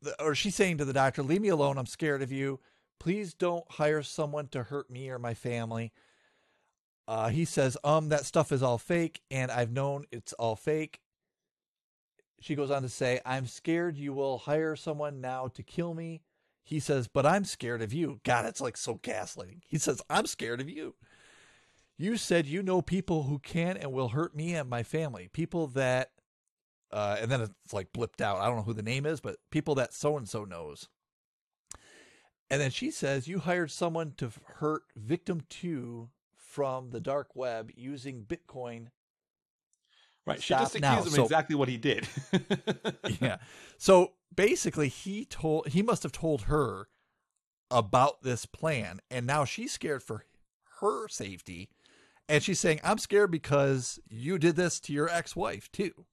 the, or she's saying to the doctor, leave me alone. I'm scared of you. Please don't hire someone to hurt me or my family. Uh, he says, um, that stuff is all fake, and I've known it's all fake. She goes on to say, I'm scared you will hire someone now to kill me. He says, but I'm scared of you. God, it's like so gaslighting. He says, I'm scared of you. You said you know people who can and will hurt me and my family. People that, uh, and then it's like blipped out. I don't know who the name is, but people that so-and-so knows. And then she says, you hired someone to hurt victim two from the dark web using Bitcoin. Right. She just accused him so, exactly what he did. Yeah. So basically he told, he must've told her about this plan. And now she's scared for her safety. And she's saying, I'm scared because you did this to your ex-wife too.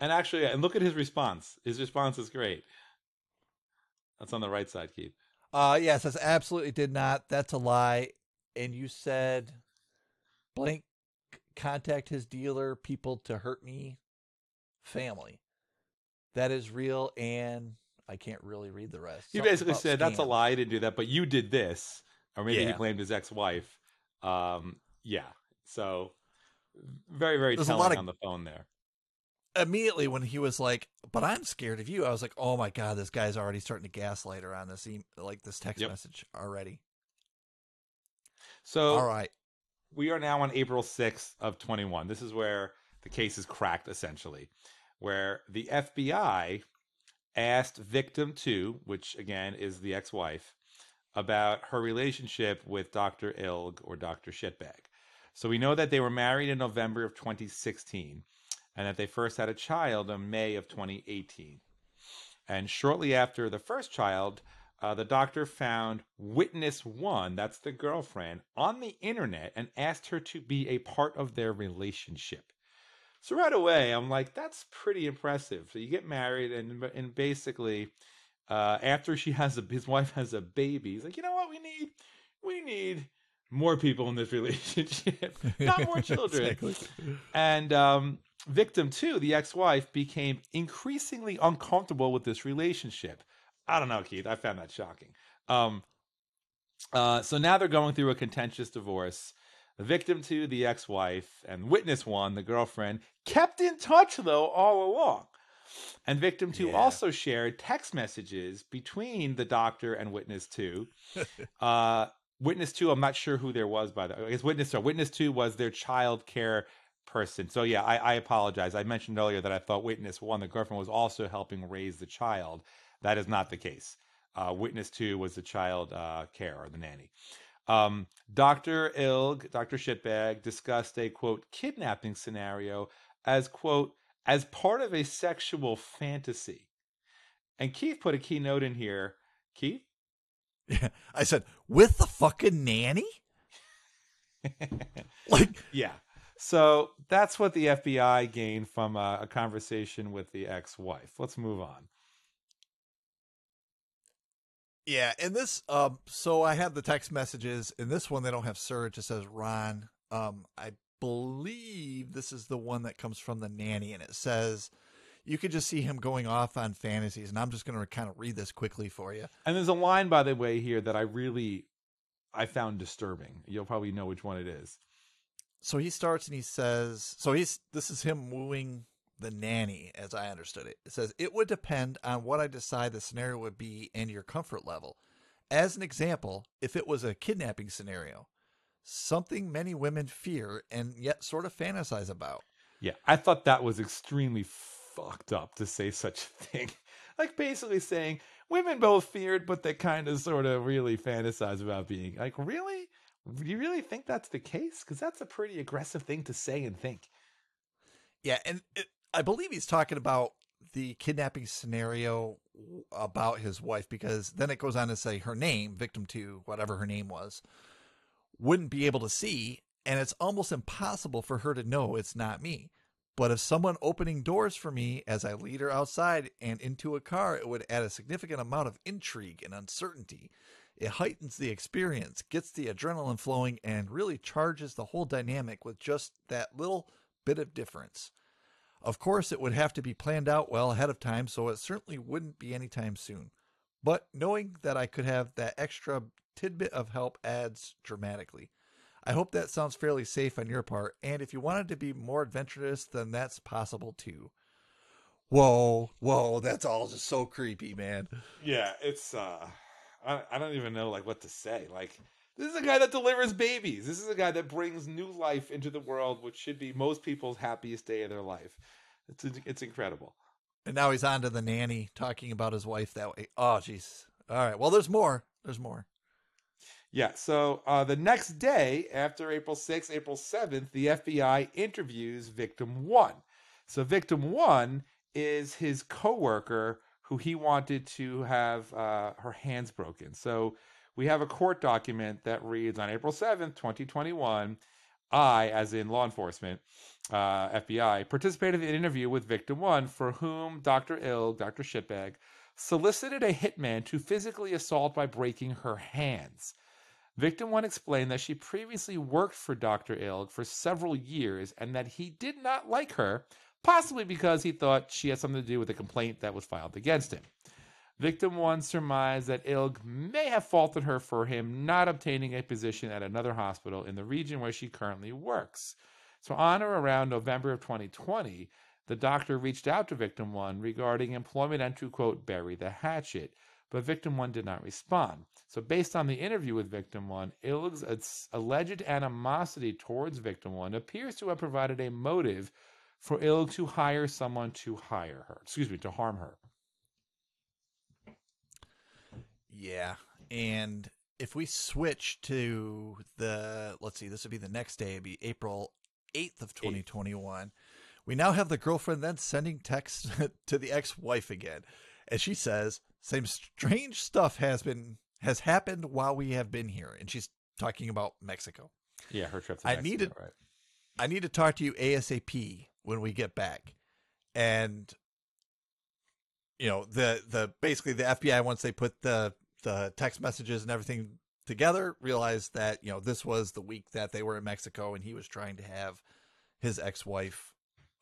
And actually, and look at his response. His response is great. That's on the right side, Keith. Uh, yes, that's absolutely did not. That's a lie. And you said, blank, contact his dealer, people to hurt me, family. That is real. And I can't really read the rest. You basically said, scam. That's a lie. I didn't do that, but you did this. Or maybe yeah. he blamed his ex-wife. Um, yeah. So very, very There's telling of, on the phone there. Immediately when he was like, but I'm scared of you. I was like, oh my God, this guy's already starting to gaslight her on this, e like this text yep. message already. So all right, we are now on April sixth of twenty-one. This is where the case is cracked, essentially, where the F B I asked victim two, which again is the ex-wife, about her relationship with Doctor Ilg or Doctor Shitbag. So we know that they were married in November of twenty sixteen and that they first had a child in May of twenty eighteen. And shortly after the first child, uh, the doctor found witness one, that's the girlfriend, on the internet and asked her to be a part of their relationship. So right away, I'm like, that's pretty impressive. So you get married and, and basically... Uh, after she has a, his wife has a baby, he's like, you know what, we need, we need more people in this relationship, not more children. Exactly. And um, victim two, the ex-wife, became increasingly uncomfortable with this relationship. I don't know, Keith, I found that shocking. Um, uh, so now they're going through a contentious divorce. Victim two, the ex-wife, and witness one, the girlfriend, kept in touch though all along. And victim two yeah. also shared text messages between the doctor and witness two. uh, witness two, I'm not sure who there was by the way. I guess witness, or witness two was their child care person. So yeah, I, I apologize. I mentioned earlier that I thought witness one, the girlfriend, was also helping raise the child. That is not the case. Uh, witness two was the child uh, care or the nanny. Um, Doctor Ilg, Doctor Shitbag, discussed a, quote, kidnapping scenario as, quote, as part of a sexual fantasy. And Keith put a key note in here. Keith? Yeah, I said, with the fucking nanny? Like, yeah. So that's what the F B I gained from a, a conversation with the ex-wife. Let's move on. Yeah, and this, um, so I have the text messages. In this one, they don't have Surge. It says, Ron, um, I believe this is the one that comes from the nanny. And it says, you could just see him going off on fantasies. And I'm just going to kind of read this quickly for you. And there's a line, by the way, here that I really, I found disturbing. You'll probably know which one it is. So he starts and he says, so he's, this is him wooing the nanny, as I understood it. It says, it would depend on what I decide the scenario would be and your comfort level. As an example, if it was a kidnapping scenario, something many women fear and yet sort of fantasize about. Yeah, I thought that was extremely fucked up to say such a thing. Like basically saying women both feared, but they kind of sort of really fantasize about being like, really? Do you really think that's the case? Because that's a pretty aggressive thing to say and think. Yeah, and it, I believe he's talking about the kidnapping scenario about his wife, because then it goes on to say her name, victim two, whatever her name was, wouldn't be able to see, and it's almost impossible for her to know it's not me. But if someone opening doors for me as I lead her outside and into a car, it would add a significant amount of intrigue and uncertainty. It heightens the experience, gets the adrenaline flowing, and really charges the whole dynamic with just that little bit of difference. Of course, it would have to be planned out well ahead of time, so it certainly wouldn't be anytime soon. But knowing that I could have that extra tidbit of help adds dramatically. I hope that sounds fairly safe on your part, and if you wanted to be more adventurous, then that's possible too. Whoa, whoa, that's all just so creepy, man. Yeah, it's, uh, I, I don't even know, like, what to say. Like, this is a guy that delivers babies. This is a guy that brings new life into the world, which should be most people's happiest day of their life. It's, it's incredible. And now he's on to the nanny, talking about his wife that way. Oh, jeez. All right, well, there's more. There's more. Yeah, so uh, the next day, after April sixth, April seventh, the F B I interviews victim one. So victim one is his coworker who he wanted to have uh, her hands broken. So we have a court document that reads, on April seventh, twenty twenty-one, I, as in law enforcement, uh, F B I, participated in an interview with victim one, for whom Doctor Ilg, Doctor Shitbag, solicited a hitman to physically assault by breaking her hands. Victim one explained that she previously worked for Doctor Ilg for several years and that he did not like her, possibly because he thought she had something to do with a complaint that was filed against him. Victim one surmised that Ilg may have faulted her for him not obtaining a position at another hospital in the region where she currently works. So on or around November of twenty twenty, the doctor reached out to victim one regarding employment and to, quote, bury the hatchet. But victim one did not respond. So based on the interview with victim one, Ilg's alleged animosity towards victim one appears to have provided a motive for Ilg to hire someone to hire her, excuse me, to harm her. Yeah. And if we switch to the, let's see, this would be the next day, it'd be April eighth of twenty twenty-one. Eight. We now have the girlfriend then sending texts to the ex-wife again. And she says, same strange stuff has been has happened while we have been here. And she's talking about Mexico. Yeah, her trip to Mexico. I need to, right. I need to talk to you ASAP when we get back. And, you know, the the basically the F B I, once they put the, the text messages and everything together, realized that, you know, this was the week that they were in Mexico and he was trying to have his ex-wife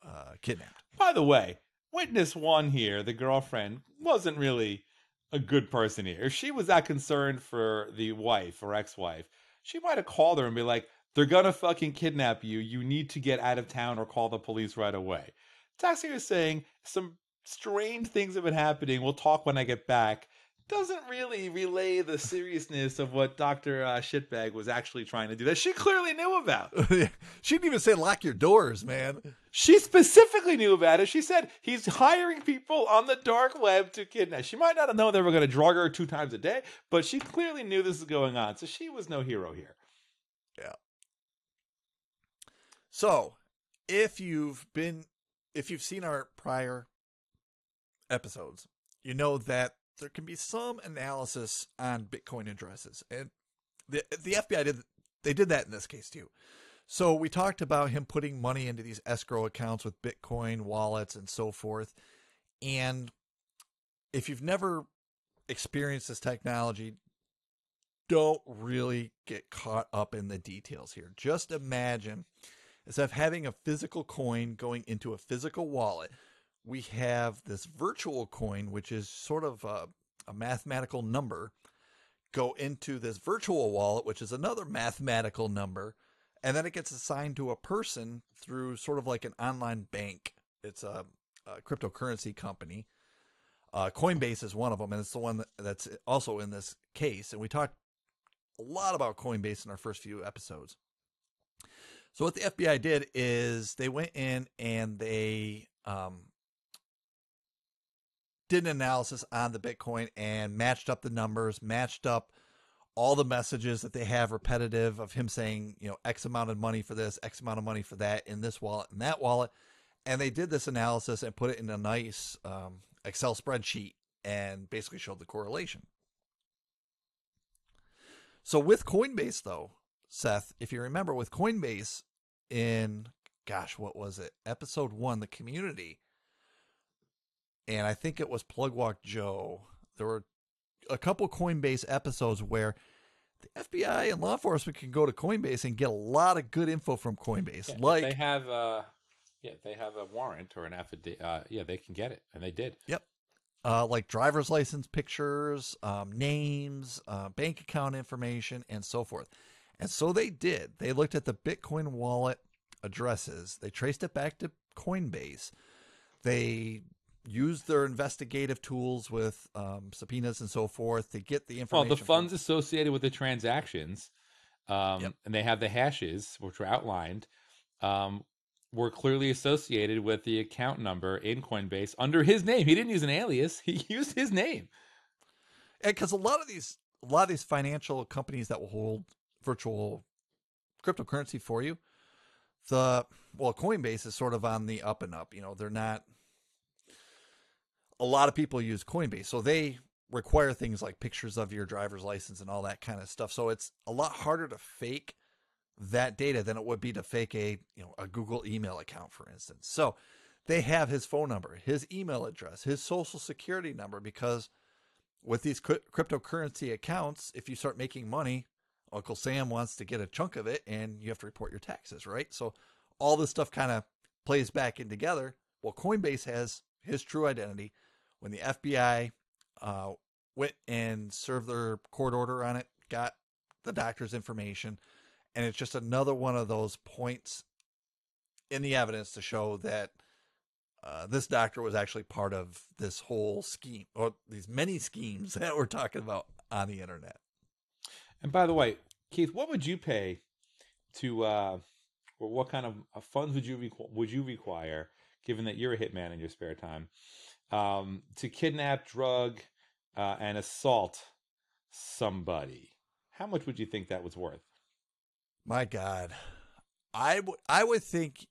uh, kidnapped. By the way, witness one here, the girlfriend, wasn't really a good person here. If she was that concerned for the wife or ex-wife, she might have called her and be like, they're going to fucking kidnap you. You need to get out of town or call the police right away. Texting her saying, some strange things have been happening. We'll talk when I get back. doesn't really relay the seriousness of what Doctor Uh, Shitbag was actually trying to do that she clearly knew about. She didn't even say lock your doors, man. She specifically knew about it. She said he's hiring people on the dark web to kidnap. She might not have known they were going to drug her two times a day, but she clearly knew this was going on. So she was no hero here. Yeah. So if you've been, if you've seen our prior episodes, you know that there can be some analysis on Bitcoin addresses, and the the F B I did they did that in this case too. So we talked about him putting money into these escrow accounts with Bitcoin wallets and so forth. And if you've never experienced this technology, don't really get caught up in the details here. Just imagine, instead of having a physical coin going into a physical wallet, we have this virtual coin, which is sort of a, a mathematical number, go into this virtual wallet, which is another mathematical number, and then it gets assigned to a person through sort of like an online bank. It's a, a cryptocurrency company. Uh, Coinbase is one of them, and it's the one that, that's also in this case. And we talked a lot about Coinbase in our first few episodes. So what the F B I did is they went in and they... Um, did an analysis on the Bitcoin and matched up the numbers, matched up all the messages that they have repetitive of him saying, you know, X amount of money for this, X amount of money for that in this wallet and that wallet. And they did this analysis and put it in a nice um, Excel spreadsheet and basically showed the correlation. So with Coinbase though, Seth, if you remember with Coinbase in, gosh, what was it? Episode one, the community. And I think it was Plugwalk Joe. There were a couple Coinbase episodes where the F B I and law enforcement can go to Coinbase and get a lot of good info from Coinbase. Yeah, like they have a, yeah, they have a warrant or an affidavit. Uh, yeah, they can get it, and they did. Yep. Uh, like driver's license pictures, um, names, uh, bank account information, and so forth. And so they did. They looked at the Bitcoin wallet addresses. They traced it back to Coinbase. They use their investigative tools with um, subpoenas and so forth to get the information. Well, the funds associated with the transactions, um, yep. and they have the hashes, which were outlined, um, were clearly associated with the account number in Coinbase under his name. He didn't use an alias. He used his name. And because a lot of these, a lot of these financial companies that will hold virtual cryptocurrency for you, the, well, Coinbase is sort of on the up and up, you know, they're not, a lot of people use Coinbase, so they require things like pictures of your driver's license and all that kind of stuff. So it's a lot harder to fake that data than it would be to fake a, you know, a Google email account, for instance. So they have his phone number, his email address, his social security number, because with these cryptocurrency accounts, if you start making money, Uncle Sam wants to get a chunk of it and you have to report your taxes, right? So all this stuff kind of plays back in together. Well, Coinbase has his true identity. When the F B I uh, went and served their court order on it, got the doctor's information, and it's just another one of those points in the evidence to show that uh, this doctor was actually part of this whole scheme, or these many schemes that we're talking about on the internet. And by the way, Keith, what would you pay to, uh, or what kind of funds would you requ- would you require, given that you're a hitman in your spare time, Um, to kidnap, drug, uh, and assault somebody? How much would you think that was worth? My God, I would I would think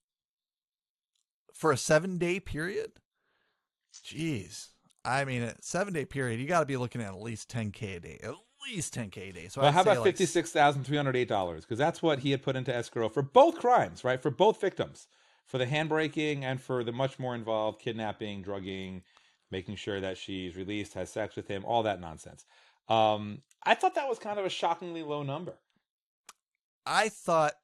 for a seven day period. Jeez, I mean, a seven day period, you got to be looking at at least ten k a day, at least ten k a day. So well, how about like fifty six thousand three hundred eight dollars? Because that's what he had put into escrow for both crimes, right? For both victims. For the handbraking and for the much more involved kidnapping, drugging, making sure that she's released, has sex with him, all that nonsense. Um, I thought that was kind of a shockingly low number. I thought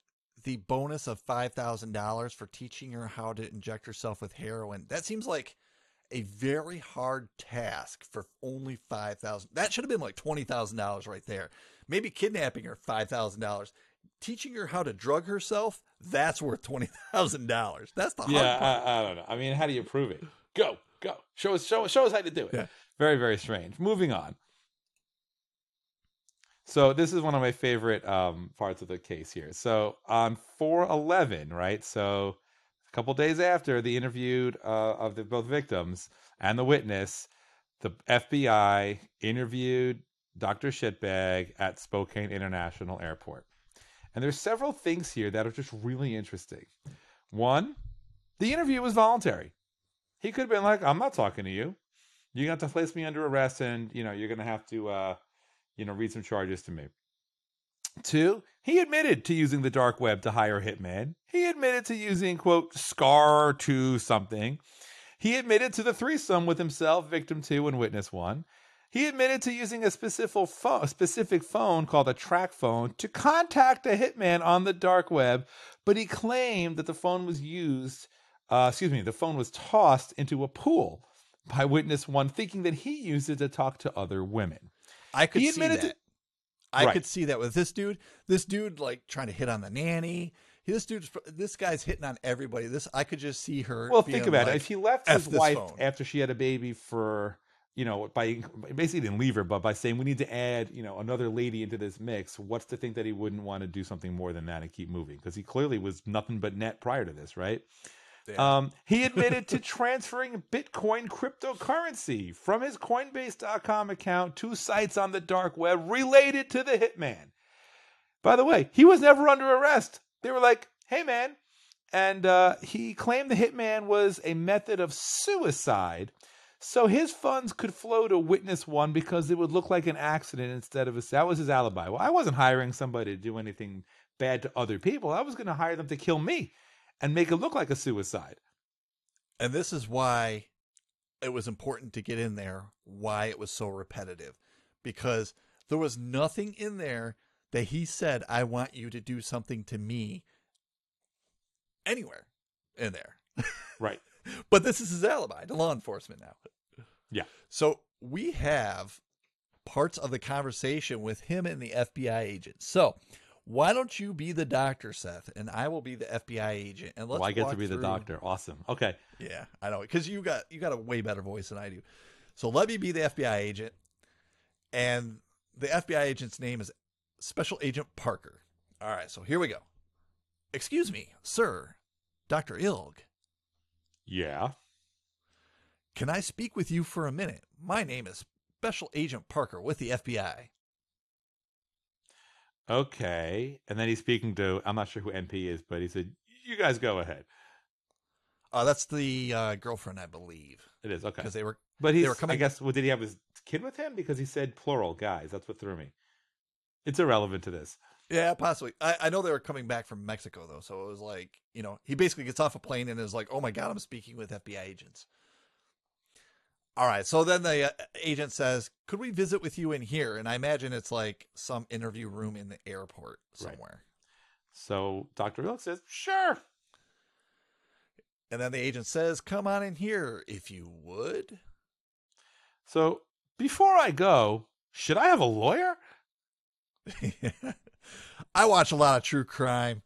the bonus of five thousand dollars for teaching her how to inject herself with heroin, that seems like a very hard task for only five thousand dollars. That should have been like twenty thousand dollars right there. Maybe kidnapping her, five thousand dollars. Teaching her how to drug herself, that's worth twenty thousand dollars. That's the hard yeah, part. Yeah, I, I don't know. I mean, how do you prove it? Go, go. Show us, show us, show us how to do it. Yeah. Very, very strange. Moving on. So this is one of my favorite um, parts of the case here. So on four eleven, right? So a couple days after the interview uh, of the, both victims and the witness, the F B I interviewed Doctor Shitbag at Spokane International Airport. And there's several things here that are just really interesting. One, the interview was voluntary. He could have been like, I'm not talking to you. You're going to have to place me under arrest and, you know, you're going to have to, uh, you know, read some charges to me. Two, he admitted to using the dark web to hire hitmen. He admitted to using, quote, scar to something. He admitted to the threesome with himself, victim two and witness one. He admitted to using a specific phone, a specific phone called a track phone to contact a hitman on the dark web, but he claimed that the phone was used, uh, excuse me, the phone was tossed into a pool by witness one, thinking that he used it to talk to other women. I could see that. To, I right. could see that with this dude. This dude, like, trying to hit on the nanny. This dude's, this guy's hitting on everybody. This, I could just see her. Well, think about like, it. If he left F his wife phone. after she had a baby for, you know, by basically didn't leave her, but by saying we need to add, you know, another lady into this mix, what's to think that he wouldn't want to do something more than that and keep moving? Because he clearly was nothing but net prior to this, right? Um, he admitted to transferring Bitcoin cryptocurrency from his Coinbase dot com account to sites on the dark web related to the hitman. By the way, he was never under arrest. They were like, hey, man. And uh, he claimed the hitman was a method of suicide, so his funds could flow to witness one because it would look like an accident instead of a... That was his alibi. Well, I wasn't hiring somebody to do anything bad to other people. I was going to hire them to kill me and make it look like a suicide. And this is why it was important to get in there, why it was so repetitive, because there was nothing in there that he said, I want you to do something to me anywhere in there. Right. But this is his alibi to law enforcement now. Yeah. So we have parts of the conversation with him and the F B I agent. So why don't you be the doctor, Seth, and I will be the F B I agent. And let's. Well, I get to be through. the doctor. Awesome. Okay. Yeah, I know, because you got you got a way better voice than I do. So let me be the F B I agent, and the F B I agent's name is Special Agent Parker. All right. So here we go. Excuse me, sir, Doctor Ilg. Yeah. Can I speak with you for a minute? My name is Special Agent Parker with the F B I. Okay. And then he's speaking to, I'm not sure who N P is, but he said, you guys go ahead. Uh, that's the uh, girlfriend, I believe. It is. Okay. Because they were, but he's, they were coming. I guess, well, did he have his kid with him? Because he said plural guys. That's what threw me. It's irrelevant to this. Yeah, possibly. I, I know they were coming back from Mexico, though. So it was like, you know, he basically gets off a plane and is like, oh, my God, I'm speaking with F B I agents. All right. So then the uh, agent says, could we visit with you in here? And I imagine it's like some interview room in the airport somewhere. Right. So Doctor Ilg says, sure. And then the agent says, come on in here if you would. So before I go, should I have a lawyer? I watch a lot of true crime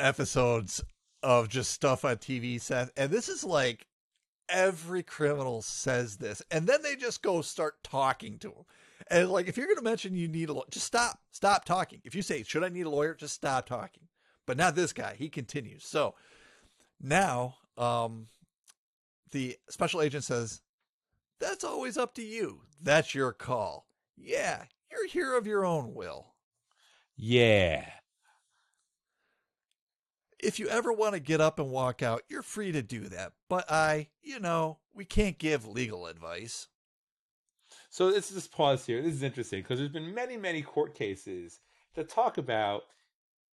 episodes of just stuff on T V, Seth, and this is like every criminal says this, and then they just go start talking to him. And like, if you're going to mention you need a lawyer, just stop, stop talking. If you say, should I need a lawyer? Just stop talking. But not this guy. He continues. So now um, the special agent says, that's always up to you. That's your call. Yeah. You're here of your own will. Yeah. If you ever want to get up and walk out, you're free to do that. But I, you know, we can't give legal advice. So let's just pause here. This is interesting because there's been many, many court cases that talk about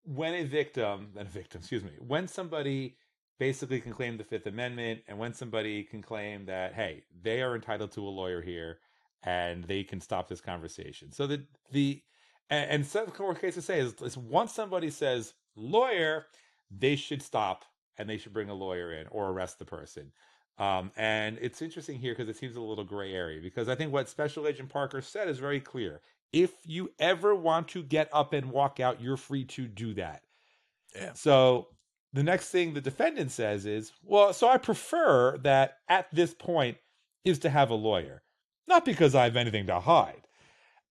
when a victim, a victim, excuse me, when somebody basically can claim the Fifth Amendment and when somebody can claim that, hey, they are entitled to a lawyer here. And they can stop this conversation. So the the and, and some court cases say is, is once somebody says lawyer, they should stop and they should bring a lawyer in or arrest the person. Um, and it's interesting here because it seems a little gray area because I think what Special Agent Parker said is very clear. If you ever want to get up and walk out, you're free to do that. Yeah. So the next thing the defendant says is, well, so I prefer that at this point is to have a lawyer. Not because I have anything to hide.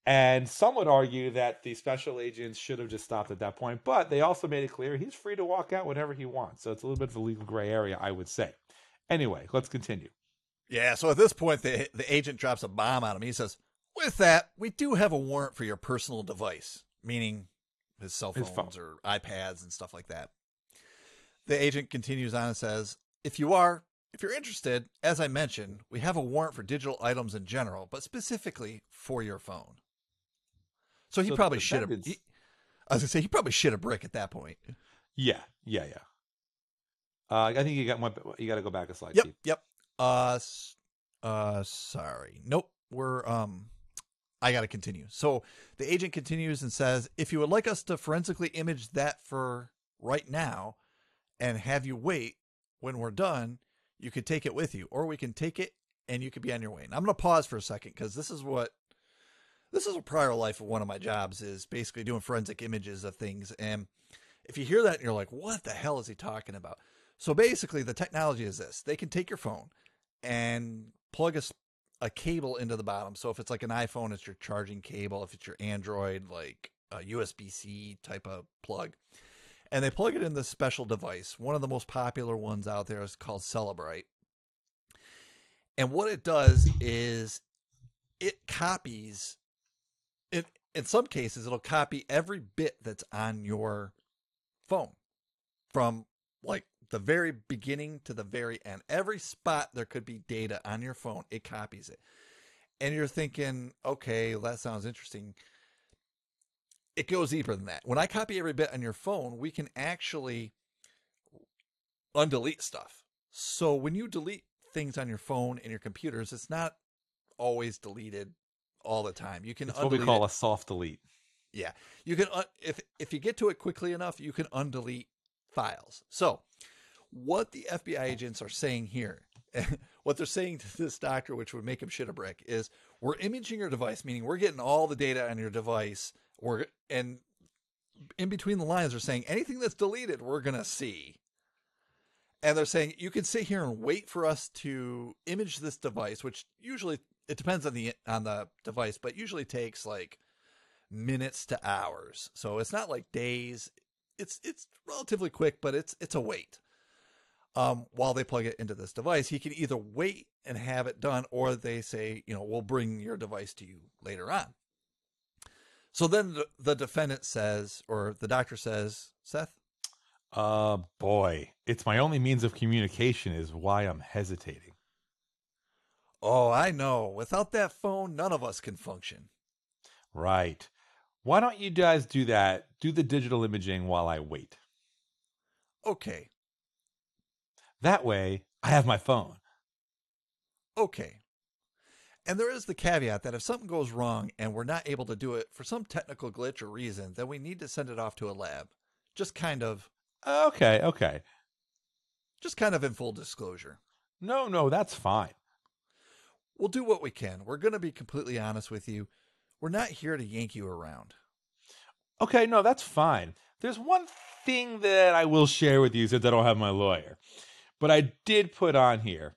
And some would argue that the special agents should have just stopped at that point, but they also made it clear he's free to walk out whenever he wants. So it's a little bit of a legal gray area, I would say. Anyway, let's continue. Yeah, so at this point, the, the agent drops a bomb on him. He says, with that, we do have a warrant for your personal device, meaning his cell phones his phone. or iPads and stuff like that. The agent continues on and says, if you are, if you're interested, as I mentioned, we have a warrant for digital items in general, but specifically for your phone. So he so probably shit a he, I was gonna say, he probably shit a brick at that point. Yeah, yeah, yeah. Uh, I think you got one, you got to go back a slide. Yep, Keith. yep. Uh, uh, sorry. Nope. We're, um, I got to continue. So the agent continues and says, if you would like us to forensically image that for right now and have you wait when we're done, you could take it with you, or we can take it and you could be on your way. And I'm going to pause for a second, because this is what, this is a prior life of one of my jobs, is basically doing forensic images of things. And if you hear that and you're like, what the hell is he talking about? So basically the technology is this: they can take your phone and plug a, a cable into the bottom. So if it's like an iPhone, it's your charging cable. If it's your Android, like a U S B C type of plug, and they plug it in this special device. One of the most popular ones out there is called Cellebrite. And what it does is it copies it. In some cases, it'll copy every bit that's on your phone from like the very beginning to the very end. Every spot there could be data on your phone, it copies it. And you're thinking, okay, well, that sounds interesting. It goes deeper than that. When I copy every bit on your phone, we can actually undelete stuff. So when you delete things on your phone and your computers, it's not always deleted all the time. You can, it's what we call it. a soft delete. Yeah. You can, if, if you get to it quickly enough, you can undelete files. So what the F B I agents are saying here, what they're saying to this doctor, which would make him shit a brick, is we're imaging your device, meaning we're getting all the data on your device. We're, and in between the lines, they're saying anything that's deleted, we're going to see. And they're saying you can sit here and wait for us to image this device, which usually, it depends on the, on the device, but usually takes like minutes to hours. So it's not like days. It's, it's relatively quick, but it's, it's a wait. Um, while they plug it into this device, he can either wait and have it done, or they say, you know, we'll bring your device to you later on. So then the, the defendant says, or the doctor says, Seth, uh, boy, it's my only means of communication is why I'm hesitating. Oh, I know. Without that phone, none of us can function. Right. Why don't you guys do that? Do the digital imaging while I wait. Okay. That way, I have my phone. Okay. And there is the caveat that if something goes wrong and we're not able to do it for some technical glitch or reason, then we need to send it off to a lab. Just kind of. Okay, okay. Just kind of in full disclosure. No, no, that's fine. We'll do what we can. We're going to be completely honest with you. We're not here to yank you around. Okay, no, that's fine. There's one thing that I will share with you, since I don't have my lawyer, but I did put on here.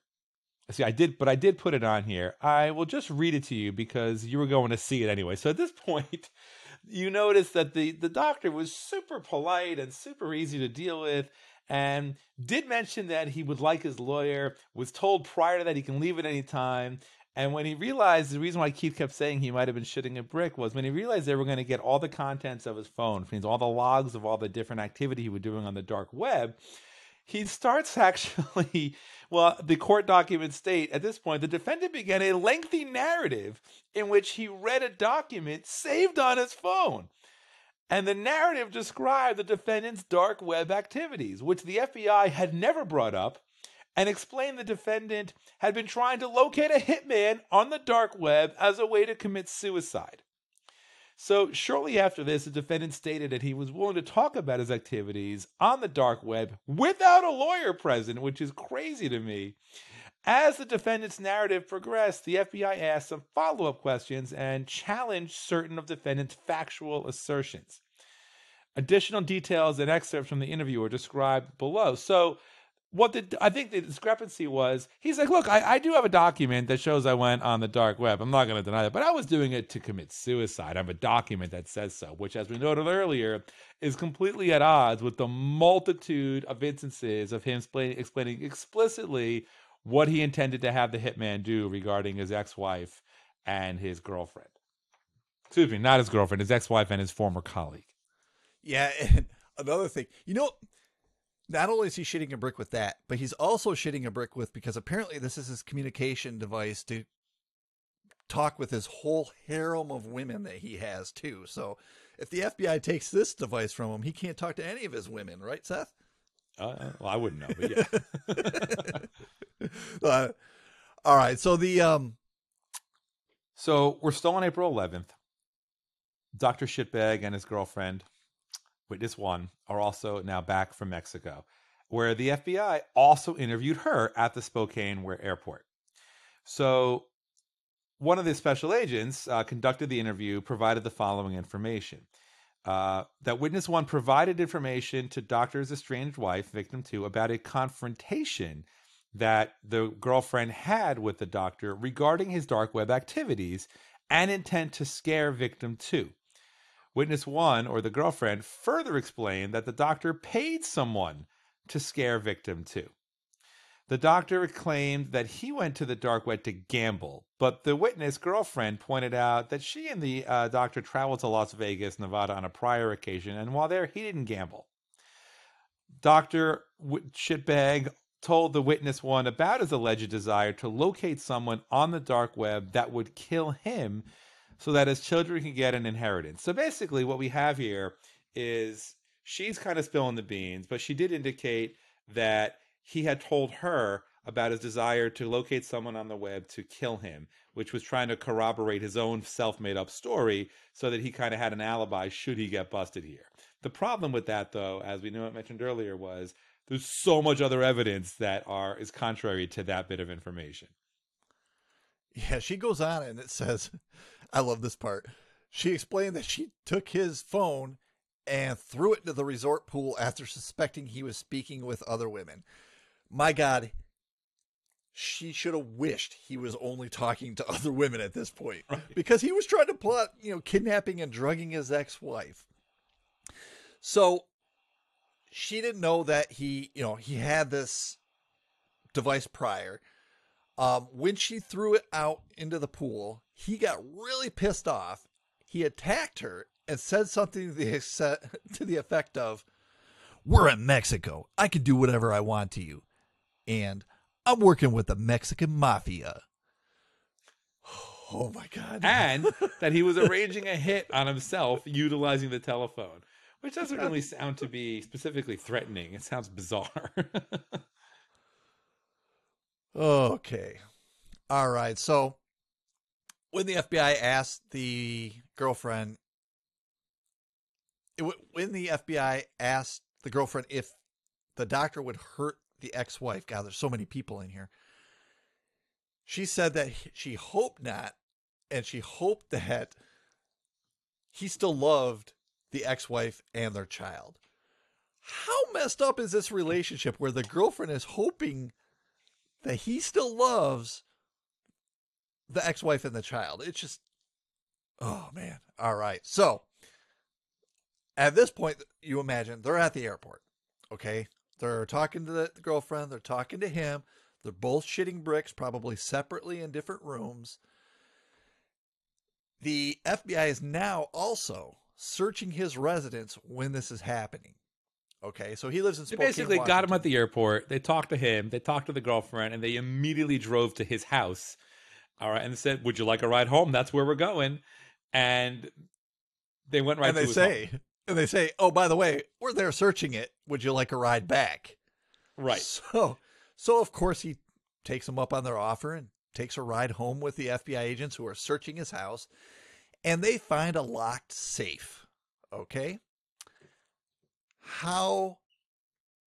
See, I did, but I did put it on here. I will just read it to you because you were going to see it anyway. So at this point, you notice that the, the doctor was super polite and super easy to deal with, and did mention that he would like his lawyer, was told prior to that he can leave at any time. And when he realized, the reason why Keith kept saying he might have been shitting a brick was when he realized they were going to get all the contents of his phone, means all the logs of all the different activity he was doing on the dark web, he starts actually, well, the court documents state, at this point, the defendant began a lengthy narrative in which he read a document saved on his phone. And the narrative described the defendant's dark web activities, which the F B I had never brought up, and explained the defendant had been trying to locate a hitman on the dark web as a way to commit suicide. So shortly after this, the defendant stated that he was willing to talk about his activities on the dark web without a lawyer present, which is crazy to me. As the defendant's narrative progressed, the F B I asked some follow-up questions and challenged certain of the defendant's factual assertions. Additional details and excerpts from the interview are described below. So what the, I think the discrepancy was, he's like, look, I, I do have a document that shows I went on the dark web. I'm not going to deny that, but I was doing it to commit suicide. I have a document that says so, which, as we noted earlier, is completely at odds with the multitude of instances of him explain, explaining explicitly what he intended to have the hitman do regarding his ex-wife and his girlfriend. Excuse me, not his girlfriend, his ex-wife and his former colleague. Yeah, and another thing, you know, not only is he shitting a brick with that, but he's also shitting a brick with, because apparently this is his communication device to talk with his whole harem of women that he has too. So if the F B I takes this device from him, he can't talk to any of his women, right, Seth? Uh, well, I wouldn't know, but yeah. uh, all right. So the, um, so we're still on April eleventh. Doctor Shitbag and his girlfriend, Witness One, are also now back from Mexico, where the F B I also interviewed her at the Spokane airport. So one of the special agents uh, conducted the interview, provided the following information. Uh, that Witness One provided information to Doctor's estranged wife, Victim Two, about a confrontation that the girlfriend had with the doctor regarding his dark web activities and intent to scare Victim Two. Witness One, or the girlfriend, further explained that the doctor paid someone to scare Victim Two. The doctor claimed that he went to the dark web to gamble, but the witness girlfriend pointed out that she and the uh, doctor traveled to Las Vegas, Nevada on a prior occasion, and while there, he didn't gamble. Doctor Shitbag told the Witness One about his alleged desire to locate someone on the dark web that would kill him, so that his children can get an inheritance. So basically what we have here is she's kind of spilling the beans, but she did indicate that he had told her about his desire to locate someone on the web to kill him, which was trying to corroborate his own self-made up story so that he kind of had an alibi should he get busted here. The problem with that, though, as we know it mentioned earlier, was there's so much other evidence that are is contrary to that bit of information. Yeah, she goes on and it says, I love this part. She explained that she took his phone and threw it into the resort pool after suspecting he was speaking with other women. My God, she should have wished he was only talking to other women at this point, right? Because he was trying to plot, you know, kidnapping and drugging his ex-wife. So she didn't know that he, you know, he had this device prior. Um, when she threw it out into the pool, he got really pissed off. He attacked her and said something to the, exe- to the effect of, "We're in Mexico. I can do whatever I want to you. And I'm working with the Mexican mafia." Oh, my God. And that he was arranging a hit on himself utilizing the telephone, which doesn't really sound to be specifically threatening. It sounds bizarre. Okay. All right. So when the F B I asked the girlfriend, it, when the F B I asked the girlfriend if the doctor would hurt the ex-wife, God, there's so many people in here. She said that she hoped not. And she hoped that he still loved the ex-wife and their child. How messed up is this relationship where the girlfriend is hoping that he still loves the ex-wife and the child? It's just, oh, man. All right. So at this point, you imagine they're at the airport. Okay. They're talking to the girlfriend. They're talking to him. They're both shitting bricks, probably separately in different rooms. The F B I is now also searching his residence when this is happening. Okay, so he lives in Spokane. They basically Washington. Got him at the airport. They talked to him. They talked to the girlfriend, and they immediately drove to his house. All right, and said, "Would you like a ride home? That's where we're going." And they went right. And to they his say, home. and they say, "Oh, by the way, we're there searching it. Would you like a ride back?" Right. So, so of course he takes them up on their offer and takes a ride home with the F B I agents who are searching his house, and they find a locked safe. Okay. How,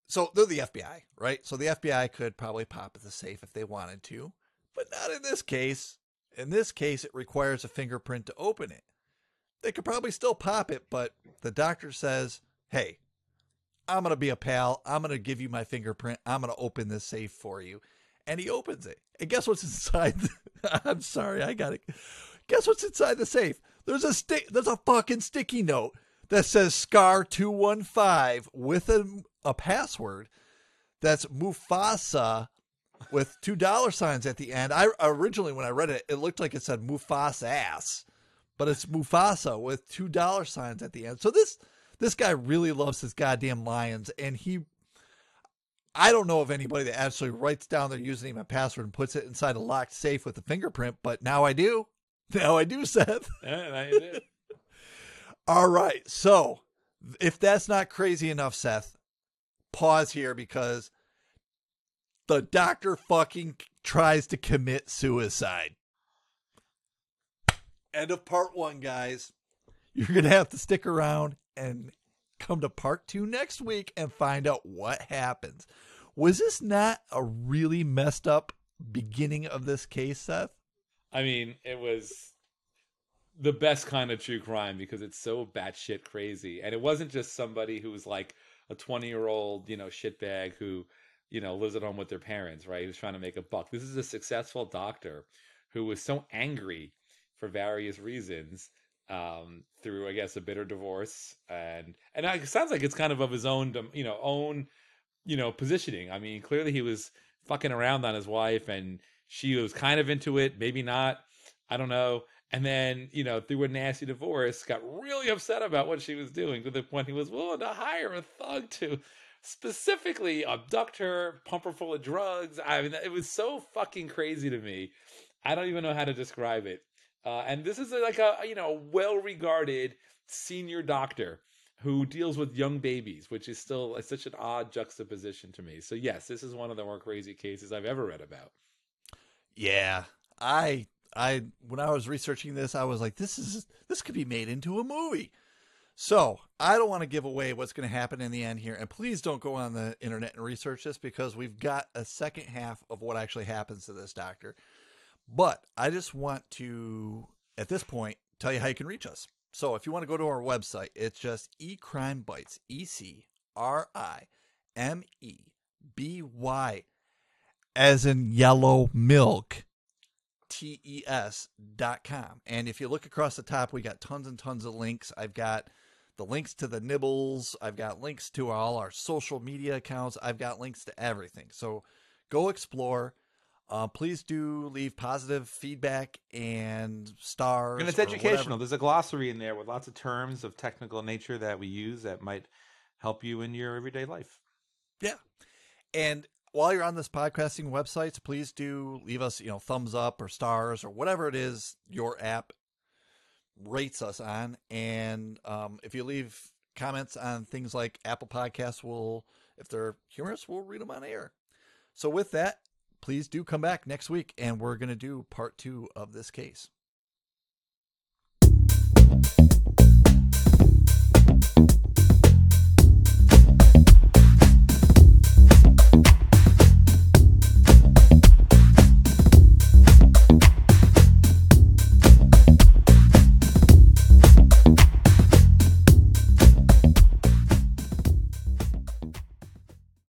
so they're the F B I, right? So the F B I could probably pop at the safe if they wanted to, but not in this case. In this case, it requires a fingerprint to open it. They could probably still pop it, but the doctor says, "Hey, I'm going to be a pal. I'm going to give you my fingerprint. I'm going to open this safe for you. And he opens it. And guess what's inside? The, I'm sorry. I got it. Guess what's inside the safe? There's a stick. There's a fucking sticky note that says Scar two fifteen with a, a password that's Mufasa with two dollar signs at the end. I originally, when I read it, it looked like it said Mufasa ass, but it's Mufasa with two dollar signs at the end. So this, this guy really loves his goddamn lions. And he, I don't know of anybody that actually writes down their username and password and puts it inside a locked safe with a fingerprint, but now I do. Now I do, Seth. Yeah, now you do. All right. So if that's not crazy enough, Seth, pause here, because the doctor fucking tries to commit suicide. End of part one, guys. You're going to have to stick around and come to part two next week and find out what happens. Was this not a really messed up beginning of this case, Seth? I mean, it was the best kind of true crime, because it's so batshit crazy. And it wasn't just somebody who was like a twenty-year-old, you know, shitbag who, you know, lives at home with their parents, right? Who's trying to make a buck. This is a successful doctor who was so angry for various reasons, um, through, I guess, a bitter divorce. And, and it sounds like it's kind of of his own, you know, own, you know, positioning. I mean, clearly he was fucking around on his wife, and she was kind of into it, maybe not, I don't know. And then, you know, through a nasty divorce, got really upset about what she was doing, to the point he was willing to hire a thug to specifically abduct her, pump her full of drugs. I mean, it was so fucking crazy to me. I don't even know how to describe it. Uh, and this is like a, you know, well-regarded senior doctor who deals with young babies, which is still such an odd juxtaposition to me. So yes, this is one of the more crazy cases I've ever read about. Yeah, I, I, when I was researching this, I was like, this is, this could be made into a movie. So I don't want to give away what's going to happen in the end here. And please don't go on the internet and research this, because we've got a second half of what actually happens to this doctor. But I just want to, at this point, tell you how you can reach us. So if you want to go to our website, it's just eCrimeBytes, E C R I M E B Y as in yellow milk, T E S dot com. And if you look across the top, we got tons and tons of links. I've got the links to the nibbles. I've got links to all our social media accounts. I've got links to everything. So go explore. Uh, please do leave positive feedback and stars. And it's educational. Whatever. There's a glossary in there with lots of terms of technical nature that we use that might help you in your everyday life. Yeah. And while you're on this podcasting websites, please do leave us, you know, thumbs up or stars or whatever it is your app rates us on. And um, if you leave comments on things like Apple Podcasts, we'll, if they're humorous, we'll read them on air. So with that, please do come back next week, and we're going to do part two of this case.